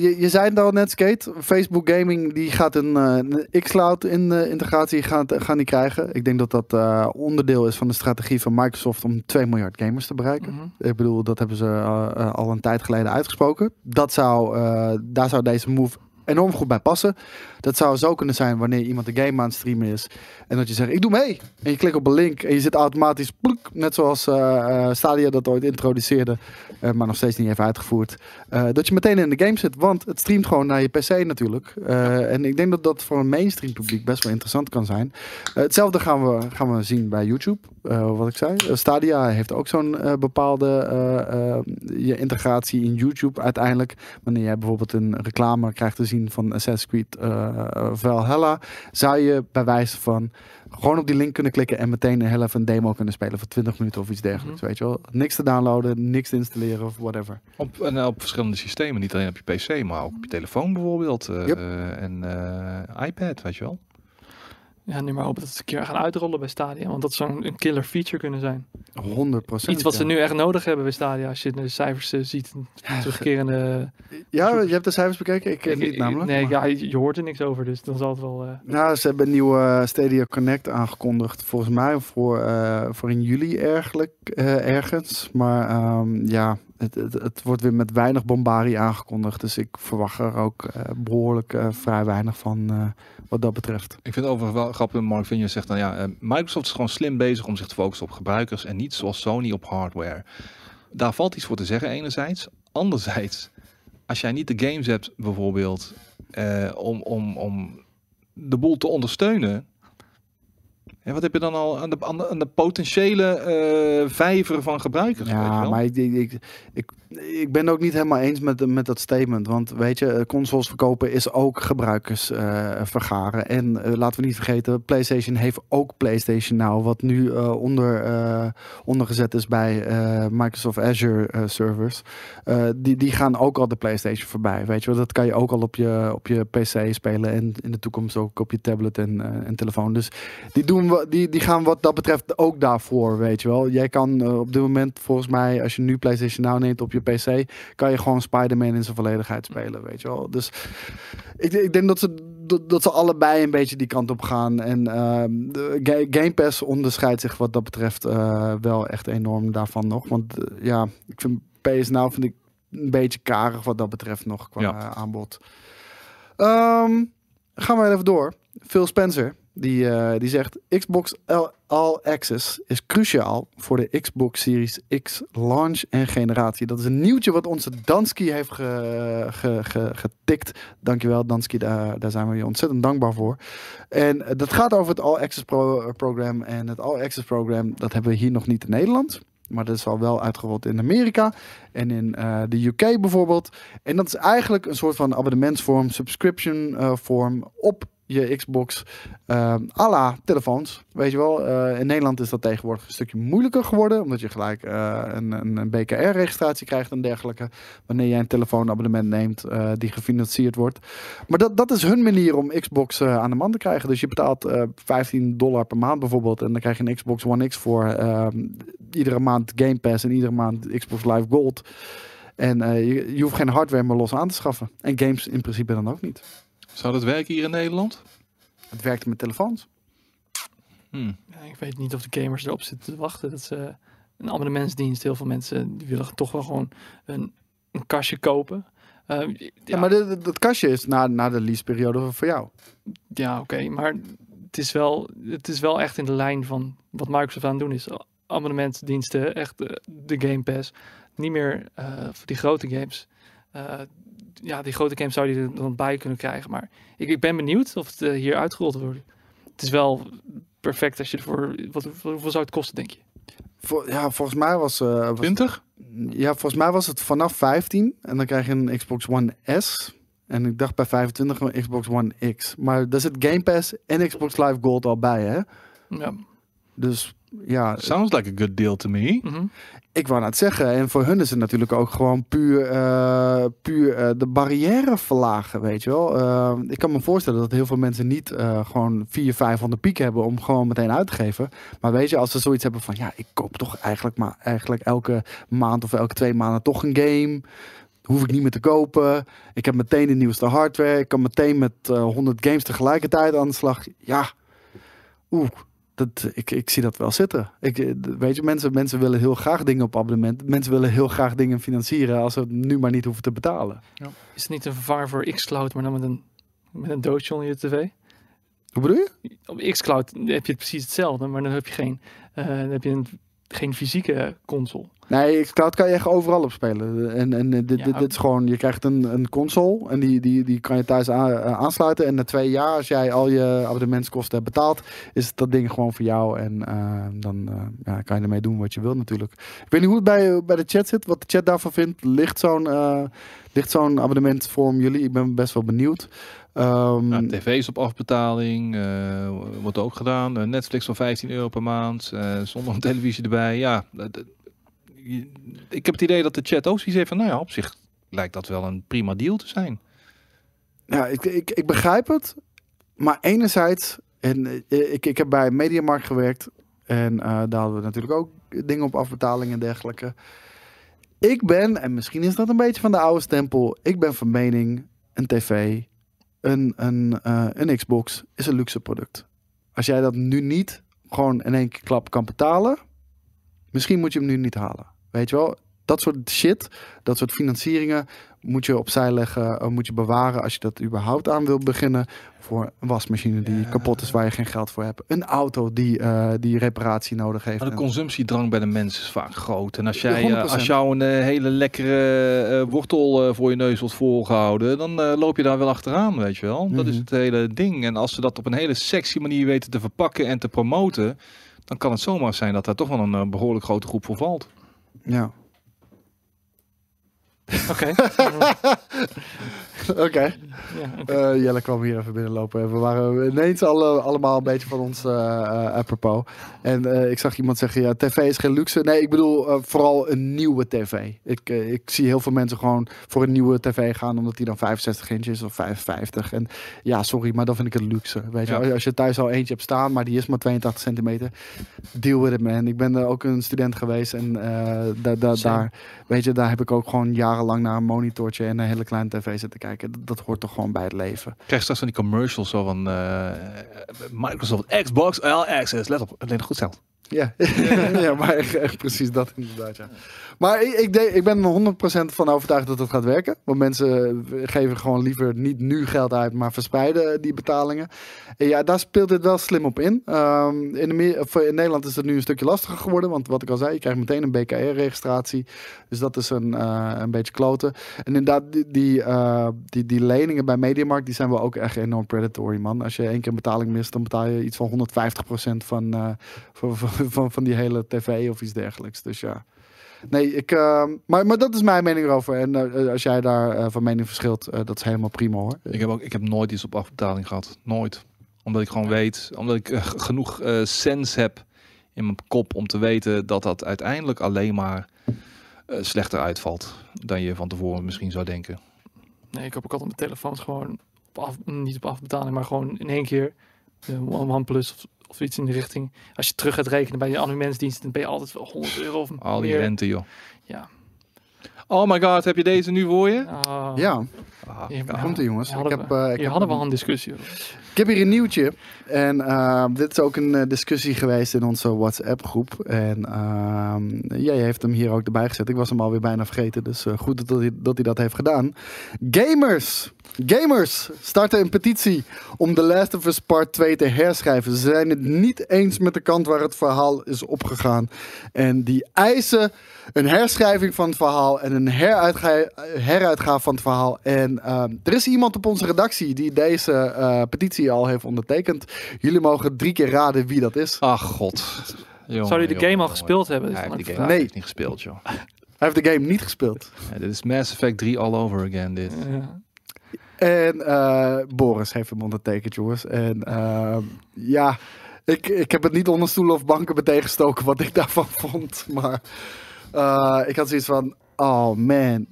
Je zei het al net, Skate. Facebook Gaming, die gaat een Xcloud integratie gaan die krijgen. Ik denk dat dat onderdeel is van de strategie van Microsoft om 2 miljard gamers te bereiken. Mm-hmm. Ik bedoel, dat hebben ze al een tijd geleden uitgesproken. Daar zou deze move enorm goed bij passen. Dat zou zo kunnen zijn wanneer iemand een game aan het streamen is en dat je zegt, ik doe mee. En je klikt op een link en je zit automatisch, pluk, net zoals Stadia dat ooit introduceerde, maar nog steeds niet even uitgevoerd. Dat je meteen in de game zit, want het streamt gewoon naar je PC natuurlijk. En ik denk dat dat voor een mainstream publiek best wel interessant kan zijn. Hetzelfde gaan we zien bij YouTube. Wat ik zei. Stadia heeft ook zo'n bepaalde je integratie in YouTube uiteindelijk. Wanneer jij bijvoorbeeld een reclame krijgt te zien van Assassin's Creed Valhalla, zou je bij wijze van gewoon op die link kunnen klikken en meteen een heel even een demo kunnen spelen voor 20 minuten of iets dergelijks. Mm-hmm. Weet je wel? Niks te downloaden, niks te installeren of whatever. Op verschillende systemen, niet alleen op je PC, maar ook op je telefoon bijvoorbeeld. Yep. En iPad, weet je wel. Ja, nu maar hopen dat ze een keer gaan uitrollen bij Stadia. Want dat zou een killer feature kunnen zijn. 100%. Iets wat ze nu echt nodig hebben bij Stadia. Als je de cijfers ziet. Terugkerende... Ja, je hebt de cijfers bekeken? Ik niet namelijk. Nee, maar... ja, je hoort er niks over. Dus dan zal het wel... Nou, ze hebben een nieuwe Stadia Connect aangekondigd. Volgens mij voor in juli ergens. Maar ja... Het wordt weer met weinig bombarie aangekondigd. Dus ik verwacht er ook behoorlijk vrij weinig van wat dat betreft. Ik vind het overigens wel grappig. Mark Vinger zegt dan ja, Microsoft is gewoon slim bezig om zich te focussen op gebruikers. En niet zoals Sony op hardware. Daar valt iets voor te zeggen enerzijds. Anderzijds, als jij niet de games hebt bijvoorbeeld om de boel te ondersteunen. En wat heb je dan al aan de potentiële vijver van gebruikers? Ja, weet je wel? Maar ik ben het ook niet helemaal eens met dat statement. Want weet je, consoles verkopen is ook gebruikers vergaren. En laten we niet vergeten, PlayStation heeft ook PlayStation Now. Wat nu ondergezet is bij Microsoft Azure servers. Die gaan ook al de PlayStation voorbij. Weet je wel, dat kan je ook al op je PC spelen. En in de toekomst ook op je tablet en telefoon. Dus die gaan wat dat betreft ook daarvoor, weet je wel. Jij kan op dit moment, volgens mij, als je nu PlayStation Now neemt op je PC, kan je gewoon Spider-Man in zijn volledigheid spelen, weet je wel. Dus ik denk dat ze dat ze allebei een beetje die kant op gaan. En Game Pass onderscheidt zich wat dat betreft wel echt enorm daarvan nog. Want ja, ik vind PS Now vind ik een beetje karig wat dat betreft nog qua aanbod. Gaan we even door. Phil Spencer, die zegt... Xbox All Access is cruciaal voor de Xbox Series X launch en generatie. Dat is een nieuwtje wat onze Dansky heeft getikt. Dankjewel Dansky, daar zijn we je ontzettend dankbaar voor. En dat gaat over het All Access program. En het All Access program, dat hebben we hier nog niet in Nederland. Maar dat is al wel uitgerold in Amerika en in de UK bijvoorbeeld. En dat is eigenlijk een soort van abonnementsvorm, subscription vorm op je Xbox à la telefoons. Weet je wel, in Nederland is dat tegenwoordig een stukje moeilijker geworden. Omdat je gelijk een BKR-registratie krijgt en dergelijke. Wanneer jij een telefoonabonnement neemt die gefinancierd wordt. Maar dat is hun manier om Xbox aan de man te krijgen. Dus je betaalt $15 per maand bijvoorbeeld. En dan krijg je een Xbox One X voor iedere maand Game Pass en iedere maand Xbox Live Gold. En je hoeft geen hardware meer los aan te schaffen. En games in principe dan ook niet. Zou dat werken hier in Nederland? Het werkte met telefoons. Ja, ik weet niet of de gamers erop zitten te wachten. Dat ze een abonnementsdienst. Heel veel mensen die willen toch wel gewoon een kastje kopen. Ja, maar dat kastje is na de leaseperiode voor jou. Ja, oké. Maar het is wel echt in de lijn van wat Microsoft aan het doen is. Abonnementsdiensten, echt de Game Pass. Niet meer voor die grote games. Ja, die grote games zou je er dan bij kunnen krijgen. Maar ik ben benieuwd of het hier uitgerold wordt. Het is wel perfect als je ervoor... Hoeveel zou het kosten, denk je? Volgens mij was... 20? Ja, volgens mij was het vanaf 15. En dan krijg je een Xbox One S. En ik dacht bij 25 een Xbox One X. Maar daar zit Game Pass en Xbox Live Gold al bij, hè? Ja. Dus... Ja, sounds like a good deal to me. Mm-hmm. Ik wou net zeggen, en voor hun is het natuurlijk ook gewoon puur de barrière verlagen, weet je wel. Ik kan me voorstellen dat heel veel mensen niet gewoon 400-500 piek hebben om gewoon meteen uit te geven. Maar weet je, als ze zoiets hebben van, ja, ik koop toch eigenlijk elke maand of elke 2 maanden toch een game. Hoef ik niet meer te kopen. Ik heb meteen de nieuwste hardware. Ik kan meteen met 100 games tegelijkertijd aan de slag. Ja, Ik zie dat wel zitten. Weet je, mensen willen heel graag dingen op abonnement. Mensen willen heel graag dingen financieren als ze nu maar niet hoeven te betalen. Ja. Is het niet een vervanger voor Xcloud, maar dan met een doosje onder je tv? Hoe bedoel je? Op Xcloud heb je het precies hetzelfde, maar dan heb je geen fysieke console. Nee, Xcloud kan je echt overal op spelen. Dit is gewoon, je krijgt een console en die kan je thuis aansluiten. En na 2 jaar, als jij al je abonnementskosten hebt betaald, is dat ding gewoon voor jou. En dan kan je ermee doen wat je wilt natuurlijk. Ik weet niet hoe het bij de chat zit, wat de chat daarvan vindt. Ligt zo'n abonnement voor jullie? Ik ben best wel benieuwd. TV's op afbetaling, wordt ook gedaan. Netflix voor €15 per maand, zonder een televisie erbij. Ja, ik heb het idee dat de chat ook zoiets heeft van, nou ja, op zich lijkt dat wel een prima deal te zijn. Ja, ik begrijp het. Maar enerzijds, en ik heb bij Mediamarkt gewerkt. En daar hadden we natuurlijk ook dingen op afbetaling en dergelijke. Ik ben, en misschien is dat een beetje van de oude stempel, ik ben van mening, een tv, een Xbox is een luxe product. Als jij dat nu niet gewoon in één keer klap kan betalen, misschien moet je hem nu niet halen. Weet je wel, dat soort shit, dat soort financieringen moet je opzij leggen, moet je bewaren als je dat überhaupt aan wilt beginnen. Voor een wasmachine die kapot is, waar je geen geld voor hebt. Een auto die reparatie nodig heeft. Maar de consumptiedrang bij de mensen is vaak groot. En als jij jou een hele lekkere wortel voor je neus wordt voorgehouden, dan loop je daar wel achteraan, weet je wel. Mm-hmm. Dat is het hele ding. En als ze dat op een hele sexy manier weten te verpakken en te promoten, dan kan het zomaar zijn dat daar toch wel een behoorlijk grote groep voor valt. Ja. Oké. Jelle kwam hier even binnenlopen. We waren ineens allemaal een beetje van ons apropos. En ik zag iemand zeggen, ja, tv is geen luxe. Nee, ik bedoel vooral een nieuwe tv. Ik zie heel veel mensen gewoon voor een nieuwe tv gaan, omdat die dan 65 inch is of 55. En ja, sorry, maar dan vind ik het luxe. Weet je, als je thuis al eentje hebt staan, maar die is maar 82 centimeter. Deal with it, man. Ik ben ook een student geweest en daar heb ik ook gewoon jaren jarenlang naar een monitortje en een hele kleine tv zitten kijken. Dat hoort toch gewoon bij het leven. Ik krijg straks van die commercials zo van Microsoft Xbox All Access. Let op, het leent goed zelf. Ja, ja, maar echt precies dat inderdaad. Ja. Maar ik ben er 100% van overtuigd dat het gaat werken. Want mensen geven gewoon liever niet nu geld uit, maar verspreiden die betalingen. En ja, daar speelt dit wel slim op in. In Nederland is het nu een stukje lastiger geworden. Want wat ik al zei, je krijgt meteen een BKR-registratie. Dus dat is een beetje kloten. En inderdaad, die leningen bij Mediamarkt, die zijn wel ook echt enorm predatory, man. Als je één keer een betaling mist, dan betaal je iets van 150% van die hele tv of iets dergelijks. Dus ja. Nee, maar dat is mijn mening erover. En als jij daar van mening verschilt, dat is helemaal prima hoor. Ik heb nooit iets op afbetaling gehad. Nooit. Omdat ik gewoon weet, omdat ik genoeg sens heb in mijn kop om te weten dat dat uiteindelijk alleen maar slechter uitvalt dan je van tevoren misschien zou denken. Nee, ik heb ook altijd mijn telefoons gewoon niet op afbetaling, maar gewoon in één keer OnePlus of iets in de richting. Als je terug gaat rekenen bij je abonnementsdienst, dan ben je altijd wel €100 of al die meer. Rente, joh. Ja. Oh my god, heb je deze nu voor je? Ja. Komt ie, jongens. Hier hadden we al een discussie. Ik heb hier een nieuwtje. En dit is ook een discussie geweest in onze WhatsApp-groep. En jij heeft hem hier ook erbij gezet. Ik was hem alweer bijna vergeten. Dus goed dat hij dat heeft gedaan. Gamers starten een petitie om The Last of Us Part 2 te herschrijven. Ze zijn het niet eens met de kant waar het verhaal is opgegaan. En die eisen een herschrijving van het verhaal en een heruitgave van het verhaal. En er is iemand op onze redactie die deze petitie al heeft ondertekend. Jullie mogen 3 keer raden wie dat is. Ach god. Zou je de game al gespeeld hebben? Hij heeft de game niet gespeeld, joh. Hij heeft de game niet gespeeld. Ja, dit is Mass Effect 3 all over again, dit. Ja. En Boris heeft hem ondertekend, jongens. En ja, ik heb het niet onder stoelen of banken meteen gestoken wat ik daarvan vond. Maar ik had zoiets van, oh man.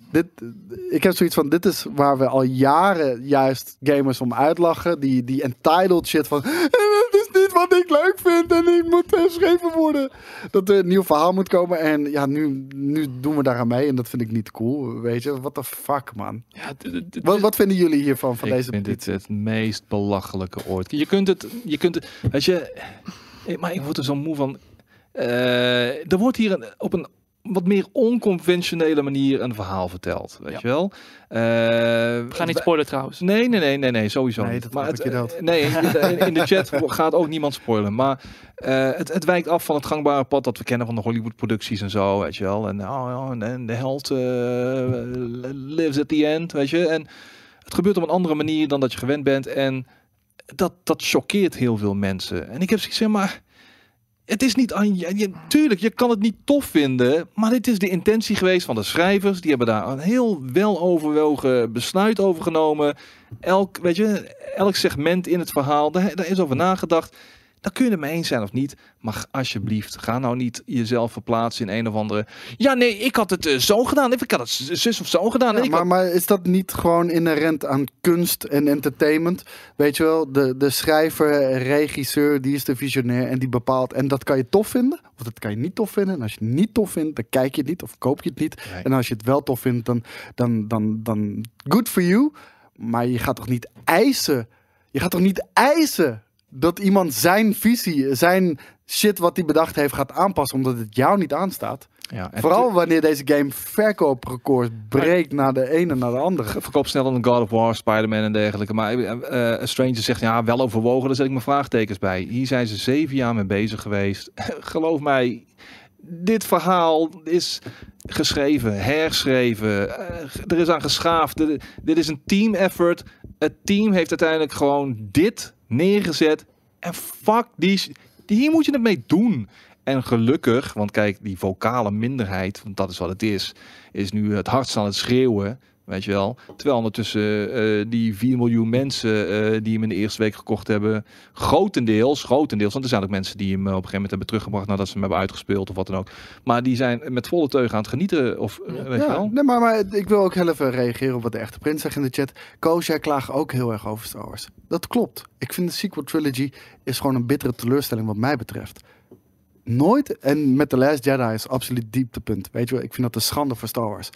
Dit is waar we al jaren juist gamers om uitlachen. Die entitled shit van, het is niet wat ik leuk vind en ik moet geschreven worden. Dat er een nieuw verhaal moet komen. En ja, nu doen we daaraan mee en dat vind ik niet cool. Weet je, what the fuck, man. Ja, wat vinden jullie hiervan, van deze petitie? Ik vind dit het meest belachelijke ooit. Je kunt het, weet je, maar ik word er zo moe van. Er wordt hier op een wat meer onconventionele manier een verhaal verteld, weet je wel? We gaan niet spoilen trouwens. Nee, sowieso niet. Dat maar in de chat gaat ook niemand spoilen, maar het wijkt af van het gangbare pad dat we kennen van de Hollywood-producties en zo, weet je wel? En de held lives at the end, weet je? En het gebeurt op een andere manier dan dat je gewend bent en dat choqueert heel veel mensen. En ik heb zoiets, zeg maar. Het is niet aan je. Tuurlijk, je kan het niet tof vinden. Maar dit is de intentie geweest van de schrijvers. Die hebben daar een heel weloverwogen besluit over genomen. Elk segment in het verhaal, daar is over nagedacht. Daar kun je het mee eens zijn of niet. Maar alsjeblieft, ga nou niet jezelf verplaatsen in een of andere. Ja, nee, ik had het zo gedaan. Ik had het zus of zo gedaan. Ja, maar is dat niet gewoon inherent aan kunst en entertainment? Weet je wel, de schrijver, regisseur, die is de visionair en die bepaalt. En dat kan je tof vinden of dat kan je niet tof vinden. En als je het niet tof vindt, dan kijk je het niet of koop je het niet. Nee. En als je het wel tof vindt, dan good for you. Maar je gaat toch niet eisen? Je gaat toch niet eisen dat iemand zijn visie, zijn shit wat hij bedacht heeft gaat aanpassen, omdat het jou niet aanstaat. Ja, vooral wanneer deze game verkooprecords breekt naar de ene naar de andere. Verkoop sneller dan God of War, Spider-Man en dergelijke. Maar Stranger zegt, ja, wel overwogen, daar zet ik mijn vraagtekens bij. Hier zijn ze 7 jaar mee bezig geweest. Geloof mij, dit verhaal is geschreven, herschreven. Er is aan geschaafd. Dit is een team effort. Het team heeft uiteindelijk gewoon dit neergezet. En fuck, hier moet je het mee doen. En gelukkig, want kijk, die vocale minderheid, want dat is wat het is nu het hardst aan het schreeuwen, weet je wel. Terwijl ondertussen die 4 miljoen mensen die hem in de eerste week gekocht hebben, grotendeels, want er zijn ook mensen die hem op een gegeven moment hebben teruggebracht nadat ze hem hebben uitgespeeld of wat dan ook. Maar die zijn met volle teugen aan het genieten. Of, weet je wel? Nee, maar ik wil ook heel even reageren op wat de echte prins zegt in de chat. Koos, jij klaagt ook heel erg over Star Wars. Dat klopt. Ik vind de sequel trilogy is gewoon een bittere teleurstelling wat mij betreft. Nooit, en met The Last Jedi is absoluut dieptepunt. Weet je wel, ik vind dat een schande voor Star Wars.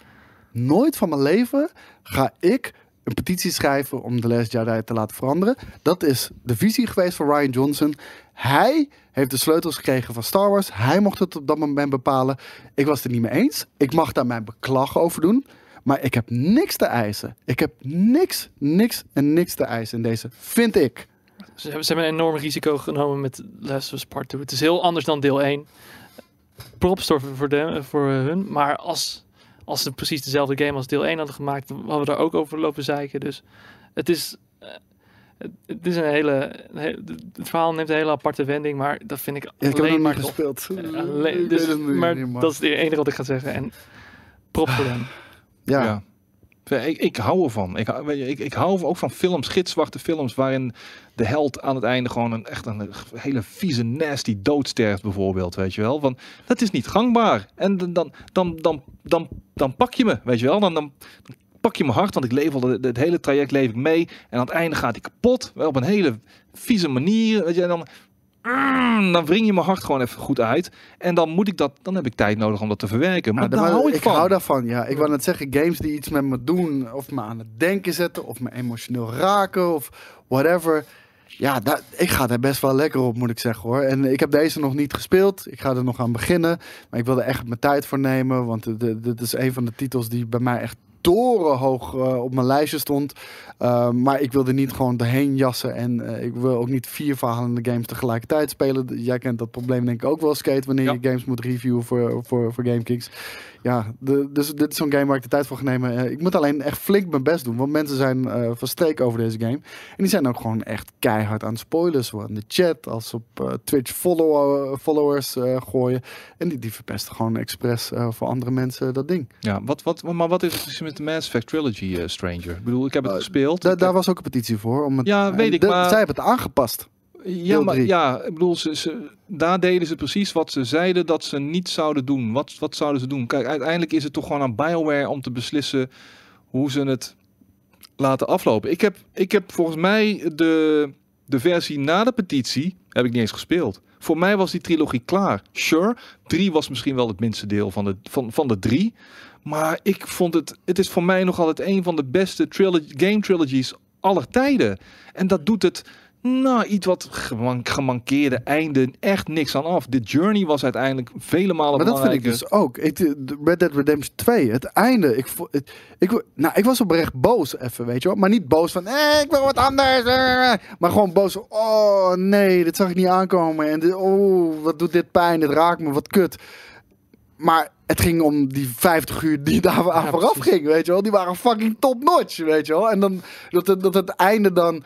Nooit van mijn leven ga ik een petitie schrijven om The Last Jedi te laten veranderen. Dat is de visie geweest van Rian Johnson. Hij heeft de sleutels gekregen van Star Wars. Hij mocht het op dat moment bepalen. Ik was het er niet mee eens. Ik mag daar mijn beklag over doen. Maar ik heb niks te eisen. Ik heb niks te eisen in deze, vind ik. Ze hebben een enorm risico genomen met Last of Us Part 2. Het is heel anders dan deel 1. Props voor hun. Maar als ze precies dezelfde game als deel 1 hadden gemaakt, hadden we daar ook over lopen zeiken. Dus het is het verhaal neemt een hele aparte wending, maar dat vind ik... Ja, ik heb het maar gespeeld. Dat is het enige wat ik ga zeggen. En props voor hem. Ja. Ik hou ervan. Ik hou ook van films, gitzwarte films, waarin de held aan het einde gewoon echt een hele vieze, nasty dood sterft bijvoorbeeld, weet je wel. Want dat is niet gangbaar. En dan pak je me, weet je wel. Dan pak je mijn hart, want ik leef al het hele traject leef ik mee. En aan het einde gaat hij kapot, wel op een hele vieze manier, weet je. En dan wring je mijn hart gewoon even goed uit. En dan moet ik dat, dan heb ik tijd nodig om dat te verwerken. Maar daar hou ik van. Ik hou daarvan, ja. Ik wou net zeggen, games die iets met me doen, of me aan het denken zetten, of me emotioneel raken, of whatever. Ja, ik ga daar best wel lekker op, moet ik zeggen, hoor. En ik heb deze nog niet gespeeld. Ik ga er nog aan beginnen. Maar ik wil er echt mijn tijd voor nemen, want dit is een van de titels die bij mij echt torenhoog op mijn lijstje stond. Maar ik wilde niet gewoon erheen jassen. En ik wil ook niet 4 verhalende games tegelijkertijd spelen. Jij kent dat probleem denk ik ook wel, Skate, wanneer je games moet reviewen voor Game Kings. Ja, dus dit is zo'n game waar ik de tijd voor ga nemen. Ik moet alleen echt flink mijn best doen, want mensen zijn van streek over deze game. En die zijn ook gewoon echt keihard aan spoilers, zowel in de chat als op Twitch followers gooien. En die verpesten gewoon expres voor andere mensen dat ding. Ja, maar wat is het met de Mass Effect Trilogy, Stranger? Ik bedoel, ik heb het gespeeld. Daar was ook een petitie voor. Zij hebben het aangepast. Ja, maar ja, ik bedoel, daar deden ze precies wat ze zeiden dat ze niet zouden doen. Wat zouden ze doen? Kijk, uiteindelijk is het toch gewoon aan BioWare om te beslissen hoe ze het laten aflopen. Ik heb volgens mij de versie na de petitie heb ik niet eens gespeeld. Voor mij was die trilogie klaar. Sure, 3 was misschien wel het minste deel van de 3. Maar ik vond het is voor mij nog altijd een van de beste game trilogies aller tijden. En dat doet het... Nou, iets wat gemankeerde einden, echt niks aan af. De journey was uiteindelijk vele malen belangrijker. Maar dat vind ik dus ook. Red Dead Redemption 2, het einde. Ik was oprecht boos even, weet je wel. Maar niet boos van, ik wil wat anders. Maar gewoon boos van, oh nee, dit zag ik niet aankomen. En wat doet dit pijn, dit raakt me, wat kut. Maar het ging om die 50 uur die daar aan vooraf ging, weet je wel. Die waren fucking top notch, weet je wel. En dan, dat het einde dan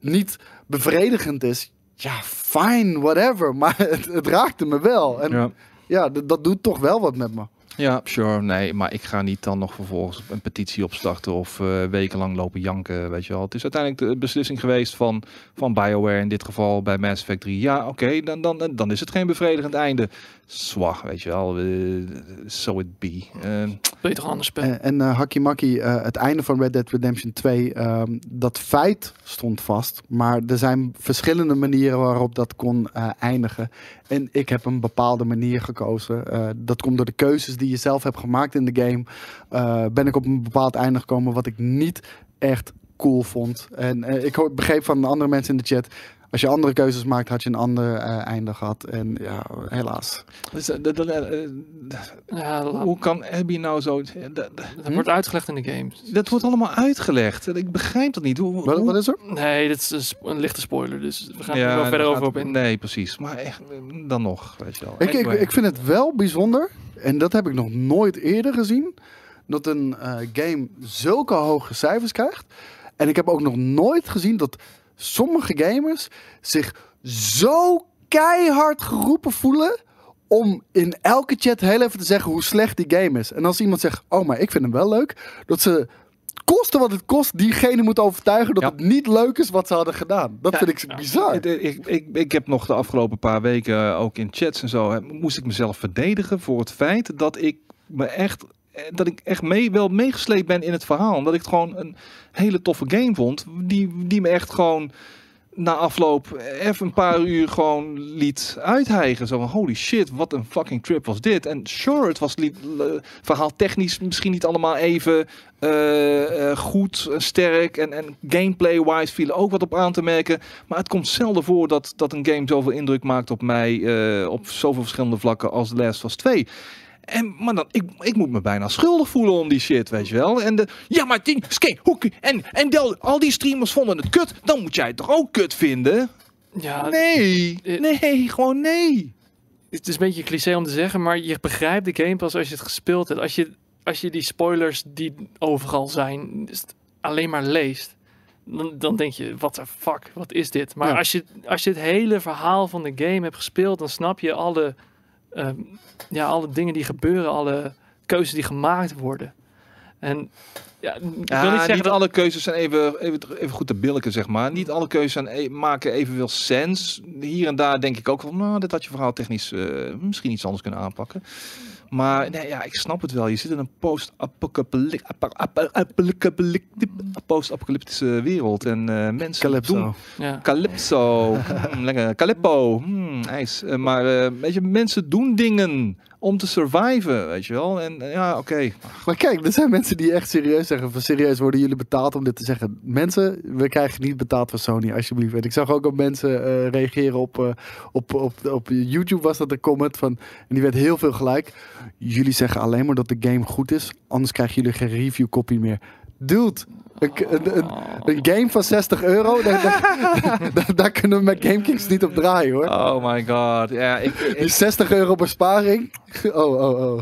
niet bevredigend is, ja, fine, whatever. Maar het raakte me wel. En ja dat doet toch wel wat met me. Ja, sure, nee, maar ik ga niet dan nog vervolgens een petitie opstarten of wekenlang lopen janken, weet je wel. Het is uiteindelijk de beslissing geweest van BioWare in dit geval bij Mass Effect 3. Ja, oké, dan is het geen bevredigend einde. Swag, weet je wel, so it be. Beter anders spelen. En Hakkie Makkie, het einde van Red Dead Redemption 2, dat feit stond vast, maar er zijn verschillende manieren waarop dat kon eindigen. En ik heb een bepaalde manier gekozen. Dat komt door de keuzes die je zelf hebt gemaakt in de game. Ben ik op een bepaald einde gekomen wat ik niet echt cool vond. En ik begreep van andere mensen in de chat, als je andere keuzes maakt, had je een ander einde gehad. En ja, helaas. Dus, hoe kan Abby nou zo... Dat wordt uitgelegd in de games. Dat wordt allemaal uitgelegd. Ik begrijp dat niet. Wat is er? Nee, dat is een lichte spoiler. Dus we gaan er wel verder over op in. Nee, precies. Maar echt, dan nog. Weet je wel. Ik vind het wel bijzonder. En dat heb ik nog nooit eerder gezien. Dat een game zulke hoge cijfers krijgt. En ik heb ook nog nooit gezien dat sommige gamers zich zo keihard geroepen voelen om in elke chat heel even te zeggen hoe slecht die game is. En als iemand zegt, oh, maar ik vind hem wel leuk, dat ze, koste wat het kost, diegene moet overtuigen dat het niet leuk is wat ze hadden gedaan. Dat vind ik bizar. Ik heb nog de afgelopen paar weken, ook in chats en zo, moest ik mezelf verdedigen voor het feit dat ik me echt... dat ik echt meegesleept ben in het verhaal. Omdat ik het gewoon een hele toffe game vond. Die me echt gewoon... na afloop even een paar uur gewoon liet uithijgen. Zo van, holy shit, wat een fucking trip was dit. En sure, het was verhaal technisch misschien niet allemaal even goed, sterk. En gameplay-wise viel ook wat op aan te merken. Maar het komt zelden voor dat een game zoveel indruk maakt op mij op zoveel verschillende vlakken als The Last of Us 2. Maar dan, ik moet me bijna schuldig voelen om die shit, weet je wel. En ja, maar die skate, hoek, al die streamers vonden het kut, dan moet jij het toch ook kut vinden? Ja, nee. Het is een beetje een cliché om te zeggen, maar je begrijpt de game pas als je het gespeeld hebt. Als je die spoilers die overal zijn, dus alleen maar leest, dan denk je, what the fuck, wat is dit? Maar ja, als je het hele verhaal van de game hebt gespeeld, dan snap je alle... alle dingen die gebeuren, alle keuzes die gemaakt worden. En ja, ik wil niet zeggen niet dat alle keuzes zijn even goed te billijken, zeg maar. Niet alle keuzes zijn maken evenveel sens. Hier en daar denk ik ook van, nou, dit had je verhaal technisch misschien iets anders kunnen aanpakken. Maar nee, ja, ik snap het wel. Je zit in een post-apocalyptische wereld. En mensen doen... Ja. Calypso. Lekker. Calippo. IJs. Maar weet je, mensen doen dingen om te surviven, weet je wel. En ja, oké. Maar kijk, er zijn mensen die echt serieus zeggen van, serieus, worden jullie betaald om dit te zeggen? Mensen, we krijgen niet betaald van Sony, alsjeblieft. En ik zag ook op mensen reageren op YouTube, was dat een comment van, en die werd heel veel gelijk. Jullie zeggen alleen maar dat de game goed is, anders krijgen jullie geen review copy meer. Dude, een game van €60, daar kunnen we met Game Kings niet op draaien, hoor. Oh my god. Ja, die €60 besparing. Oh.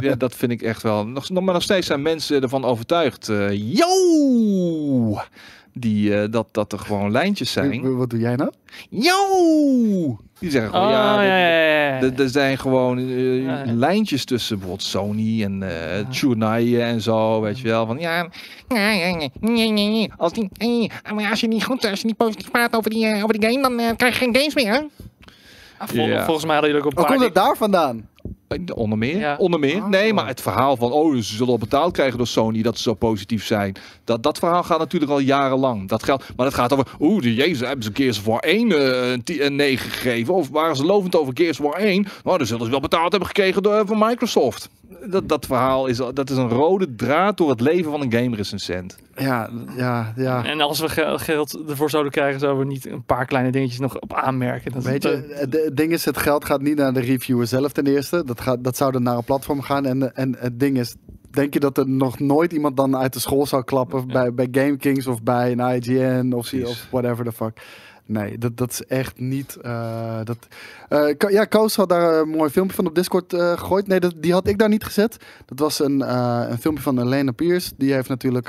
Ja, dat vind ik echt wel. Maar nog steeds zijn mensen ervan overtuigd. Yo! Dat er gewoon lijntjes zijn. Wat doe jij nou? Yo! Die zeggen gewoon, er zijn gewoon lijntjes tussen bijvoorbeeld Sony en Tsunai en zo, weet je wel. Van als je niet positief praat over die game, dan krijg je geen games meer, hè? Volgens mij hadden jullie ook een paar... Hoe komt het daar vandaan? Onder meer. Oh. Nee, maar het verhaal van, ze zullen al betaald krijgen door Sony, dat ze zo positief zijn. Dat verhaal gaat natuurlijk al jarenlang. Dat geldt, maar dat gaat over, jezus, hebben ze Gears of War 1 een 9 gegeven? Of waren ze lovend over Gears of War 1? Nou, dan zullen ze wel betaald hebben gekregen van Microsoft. Dat verhaal is een rode draad door het leven van een game-recensent. Ja. En als we geld ervoor zouden krijgen, zouden we niet een paar kleine dingetjes nog op aanmerken. Het ding is, het geld gaat niet naar de reviewer zelf ten eerste. Dat zou dan naar een platform gaan. En het ding is, denk je dat er nog nooit iemand dan uit de school zou klappen bij Game Kings of bij een IGN of whatever the fuck? Nee, dat is echt niet... Koos had daar een mooi filmpje van op Discord gegooid. Nee, die had ik daar niet gezet. Dat was een filmpje van Elena Pierce. Die heeft natuurlijk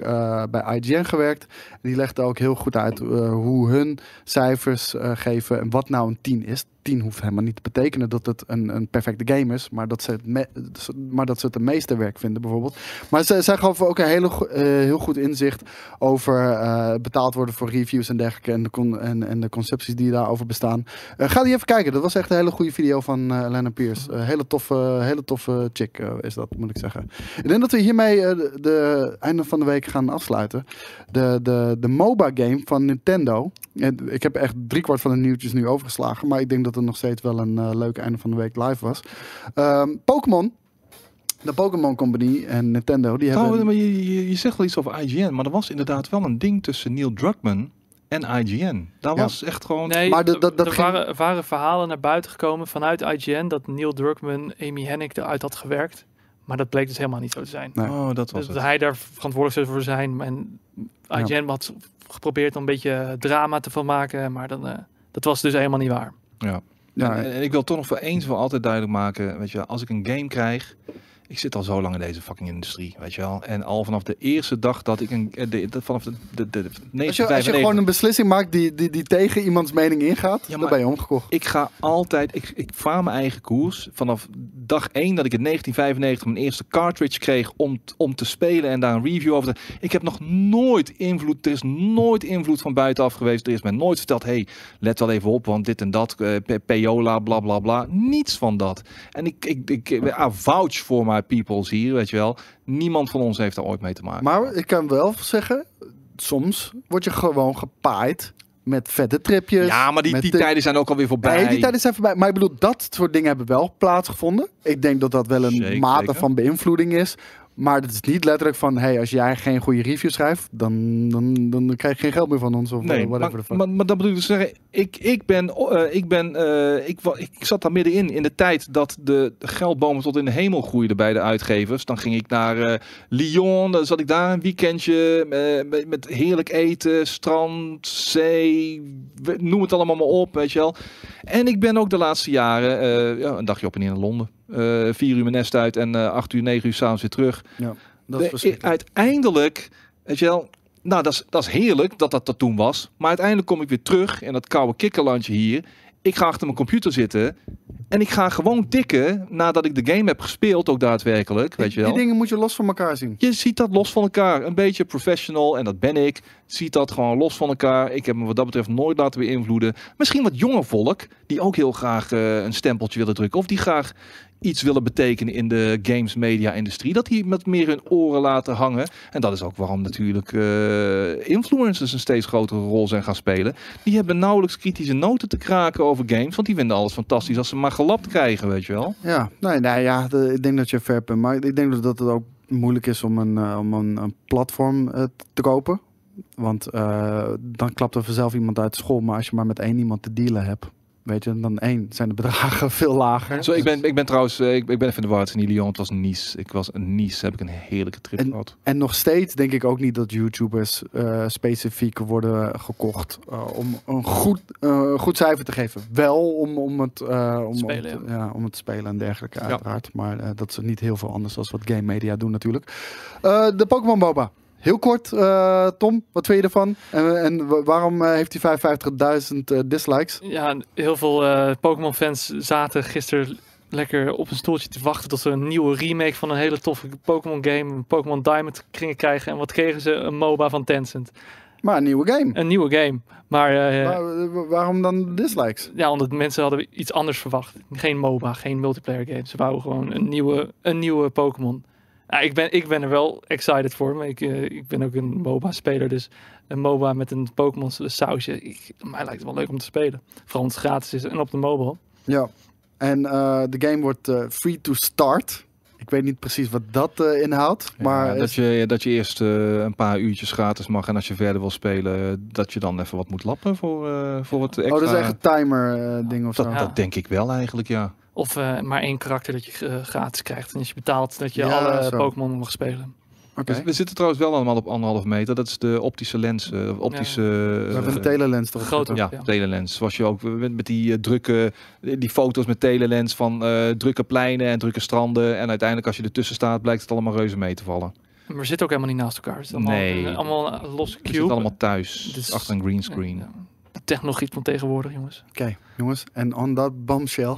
bij IGN gewerkt. En die legde ook heel goed uit hoe hun cijfers geven en wat nou een 10 is. 10 hoeft helemaal niet te betekenen dat het een perfecte game is, maar dat ze het de meeste werk vinden, bijvoorbeeld. Maar zij gaf ook een heel goed inzicht over betaald worden voor reviews en dergelijke en de concepties die daarover bestaan. Ga die even kijken, dat was echt een hele goede video van Elena Pierce. Hele toffe chick is dat, moet ik zeggen. Ik denk dat we hiermee de einde van de week gaan afsluiten. De MOBA game van Nintendo. Ik heb echt 3/4 van de nieuwtjes nu overgeslagen, maar ik denk dat er nog steeds wel een leuk einde van de week live was. Pokémon. De Pokémon Company en Nintendo. Maar je zegt wel iets over IGN, maar er was inderdaad wel een ding tussen Neil Druckmann en IGN. Dat was echt gewoon... Nee, maar waren verhalen naar buiten gekomen vanuit IGN dat Neil Druckmann Amy Hennig eruit had gewerkt. Maar dat bleek dus helemaal niet zo te zijn. Nee. Dat hij daar verantwoordelijk voor zijn. En IGN had geprobeerd om een beetje drama te van maken, maar dan, dat was dus helemaal niet waar. Ja. En ik wil toch nog voor eens voor altijd duidelijk maken, weet je, als ik een game krijg, ik zit al zo lang in deze fucking industrie, weet je wel. En al vanaf de eerste dag dat ik als je gewoon een beslissing maakt die tegen iemands mening ingaat, dan ben je omgekocht. Ik ga altijd, ik vaar mijn eigen koers. Vanaf dag 1 dat ik in 1995 mijn eerste cartridge kreeg om te spelen en daar een review over te... Ik heb nog nooit invloed, er is nooit invloed van buitenaf geweest. Er is mij nooit verteld, hey, let wel even op, want dit en dat, Payola, bla bla bla. Niets van dat. En ik vouch voor mij. People's hier, weet je wel. Niemand van ons heeft daar ooit mee te maken. Maar ik kan wel zeggen, soms word je gewoon gepaaid met vette tripjes. Ja, maar die tijden zijn ook alweer voorbij. Nee, die tijden zijn voorbij. Maar ik bedoel, dat soort dingen hebben wel plaatsgevonden. Ik denk dat dat wel een mate van beïnvloeding is. Maar het is niet letterlijk van, hey, als jij geen goede review schrijft, dan krijg je geen geld meer van ons of whatever. Maar dat bedoel ik dus te zeggen, ik zat daar middenin, in de tijd dat de geldbomen tot in de hemel groeiden bij de uitgevers. Dan ging ik naar Lyon, dan zat ik daar een weekendje met heerlijk eten, strand, zee, noem het allemaal maar op, weet je wel. En ik ben ook de laatste jaren een dagje op en neer in Londen. 4 uur mijn nest uit en 8 uur, 9 uur 's avonds weer terug. Ja, dat is uiteindelijk, weet je wel, nou dat is heerlijk dat toen was. Maar uiteindelijk kom ik weer terug in dat koude kikkerlandje hier. Ik ga achter mijn computer zitten en ik ga gewoon tikken nadat ik de game heb gespeeld ook daadwerkelijk. Weet je wel. Die dingen moet je los van elkaar zien. Je ziet dat los van elkaar. Een beetje professional, en dat ben ik, ziet dat gewoon los van elkaar. Ik heb me wat dat betreft nooit laten beïnvloeden. Misschien wat jonger volk, die ook heel graag een stempeltje willen drukken. Of die graag iets willen betekenen in de games media industrie. Dat die met meer hun oren laten hangen. En dat is ook waarom natuurlijk influencers een steeds grotere rol zijn gaan spelen. Die hebben nauwelijks kritische noten te kraken over games. Want die vinden alles fantastisch als ze maar gelapt krijgen, weet je wel. Ja, ik denk dat je ver bent. Maar ik denk dat het ook moeilijk is om een platform te kopen. Want dan klapt er vanzelf iemand uit de school. Maar als je maar met 1 iemand te dealen hebt, weet je, dan zijn de bedragen veel lager. Zo, ik ben trouwens, ik ben even in de war in Lyon. Het was Nice. Ik was in Nice, heb ik een heerlijke trip gehad. En nog steeds denk ik ook niet dat YouTubers specifiek worden gekocht om een goed cijfer te geven. Wel om het spelen en dergelijke, uiteraard. Ja. Maar dat is niet heel veel anders dan wat game media doen natuurlijk. De Pokémon Boba. Heel kort, Tom, wat vind je ervan? En waarom heeft hij 55.000 dislikes? Ja, heel veel Pokémon-fans zaten gisteren lekker op een stoeltje te wachten tot ze een nieuwe remake van een hele toffe Pokémon-game, Pokémon Diamond, gingen krijgen. En wat kregen ze? Een MOBA van Tencent. Maar een nieuwe game. Maar, waarom dan dislikes? Ja, omdat mensen hadden iets anders verwacht. Geen MOBA, geen multiplayer game. Ze wouden gewoon een nieuwe Pokémon. Ja, ik ben er wel excited voor, maar ik ben ook een MOBA-speler, dus een MOBA met een Pokémon-sausje, mij lijkt het wel leuk om te spelen. Vooral omdat het gratis is en op de mobile. Ja, en de game wordt free to start. Ik weet niet precies wat dat inhoudt. Maar ja, dat je eerst een paar uurtjes gratis mag. En als je verder wil spelen, dat je dan even wat moet lappen voor het extra. Oh, dat is echt een timer-ding of zo? Dat denk ik wel eigenlijk, ja. Of maar 1 karakter dat je gratis krijgt. En als je betaalt dat je alle Pokémon mag spelen. Okay. Dus we zitten trouwens wel allemaal op 1,5 meter. Dat is de optische lens. We hebben een telelens toch? Grote, ja, telelens. Zoals je ook met die drukke, die foto's met telelens van drukke pleinen en drukke stranden. En uiteindelijk als je ertussen staat, blijkt het allemaal reuze mee te vallen. Maar we zitten ook helemaal niet naast elkaar. Het is allemaal, allemaal losse cube. We zitten allemaal thuis, dus achter een greenscreen. Ja. Technologie van tegenwoordig, jongens. Oké, jongens. En on that bombshell.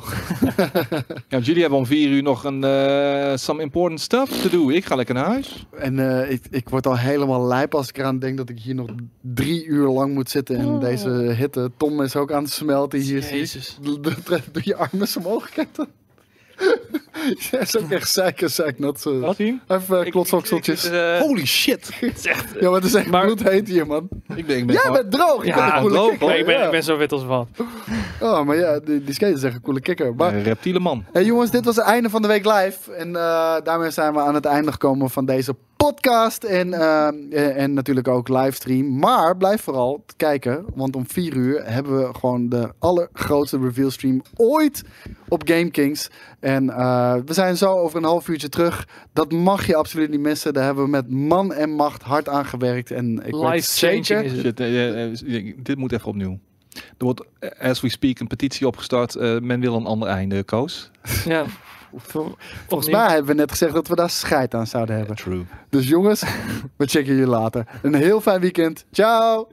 Ja, jullie hebben om 4 uur nog een some important stuff te doen. Ik ga lekker naar huis. En ik word al helemaal lijp als ik eraan denk dat ik hier nog 3 uur lang moet zitten in deze hitte. Tom is ook aan het smelten hier. Jezus. Doe je armen omhoog, Ketten. Jij is ook echt zeiknat. Wat hier? Even klotsokseltjes. Holy shit. Ja, maar het is echt bloedheet hier, man. Jij bent droog. Ik ben zo wit als wat. Oh, maar ja, die skate is echt een coole kikker. Maar een reptiele man. Hey, jongens, dit was het einde van de week live. En daarmee zijn we aan het einde gekomen van deze podcast. En natuurlijk ook livestream. Maar blijf vooral kijken. Want om 4 uur hebben we gewoon de allergrootste reveal stream ooit op Game Kings. En we zijn zo over een half uurtje terug. Dat mag je absoluut niet missen. Daar hebben we met man en macht hard aan gewerkt. Dit moet even opnieuw. Er wordt, as we speak, een petitie opgestart. Men wil een ander einde, Koos. Ja. Volgens mij hebben we net gezegd dat we daar scheid aan zouden hebben. True. Dus jongens, we checken jullie later. Een heel fijn weekend. Ciao!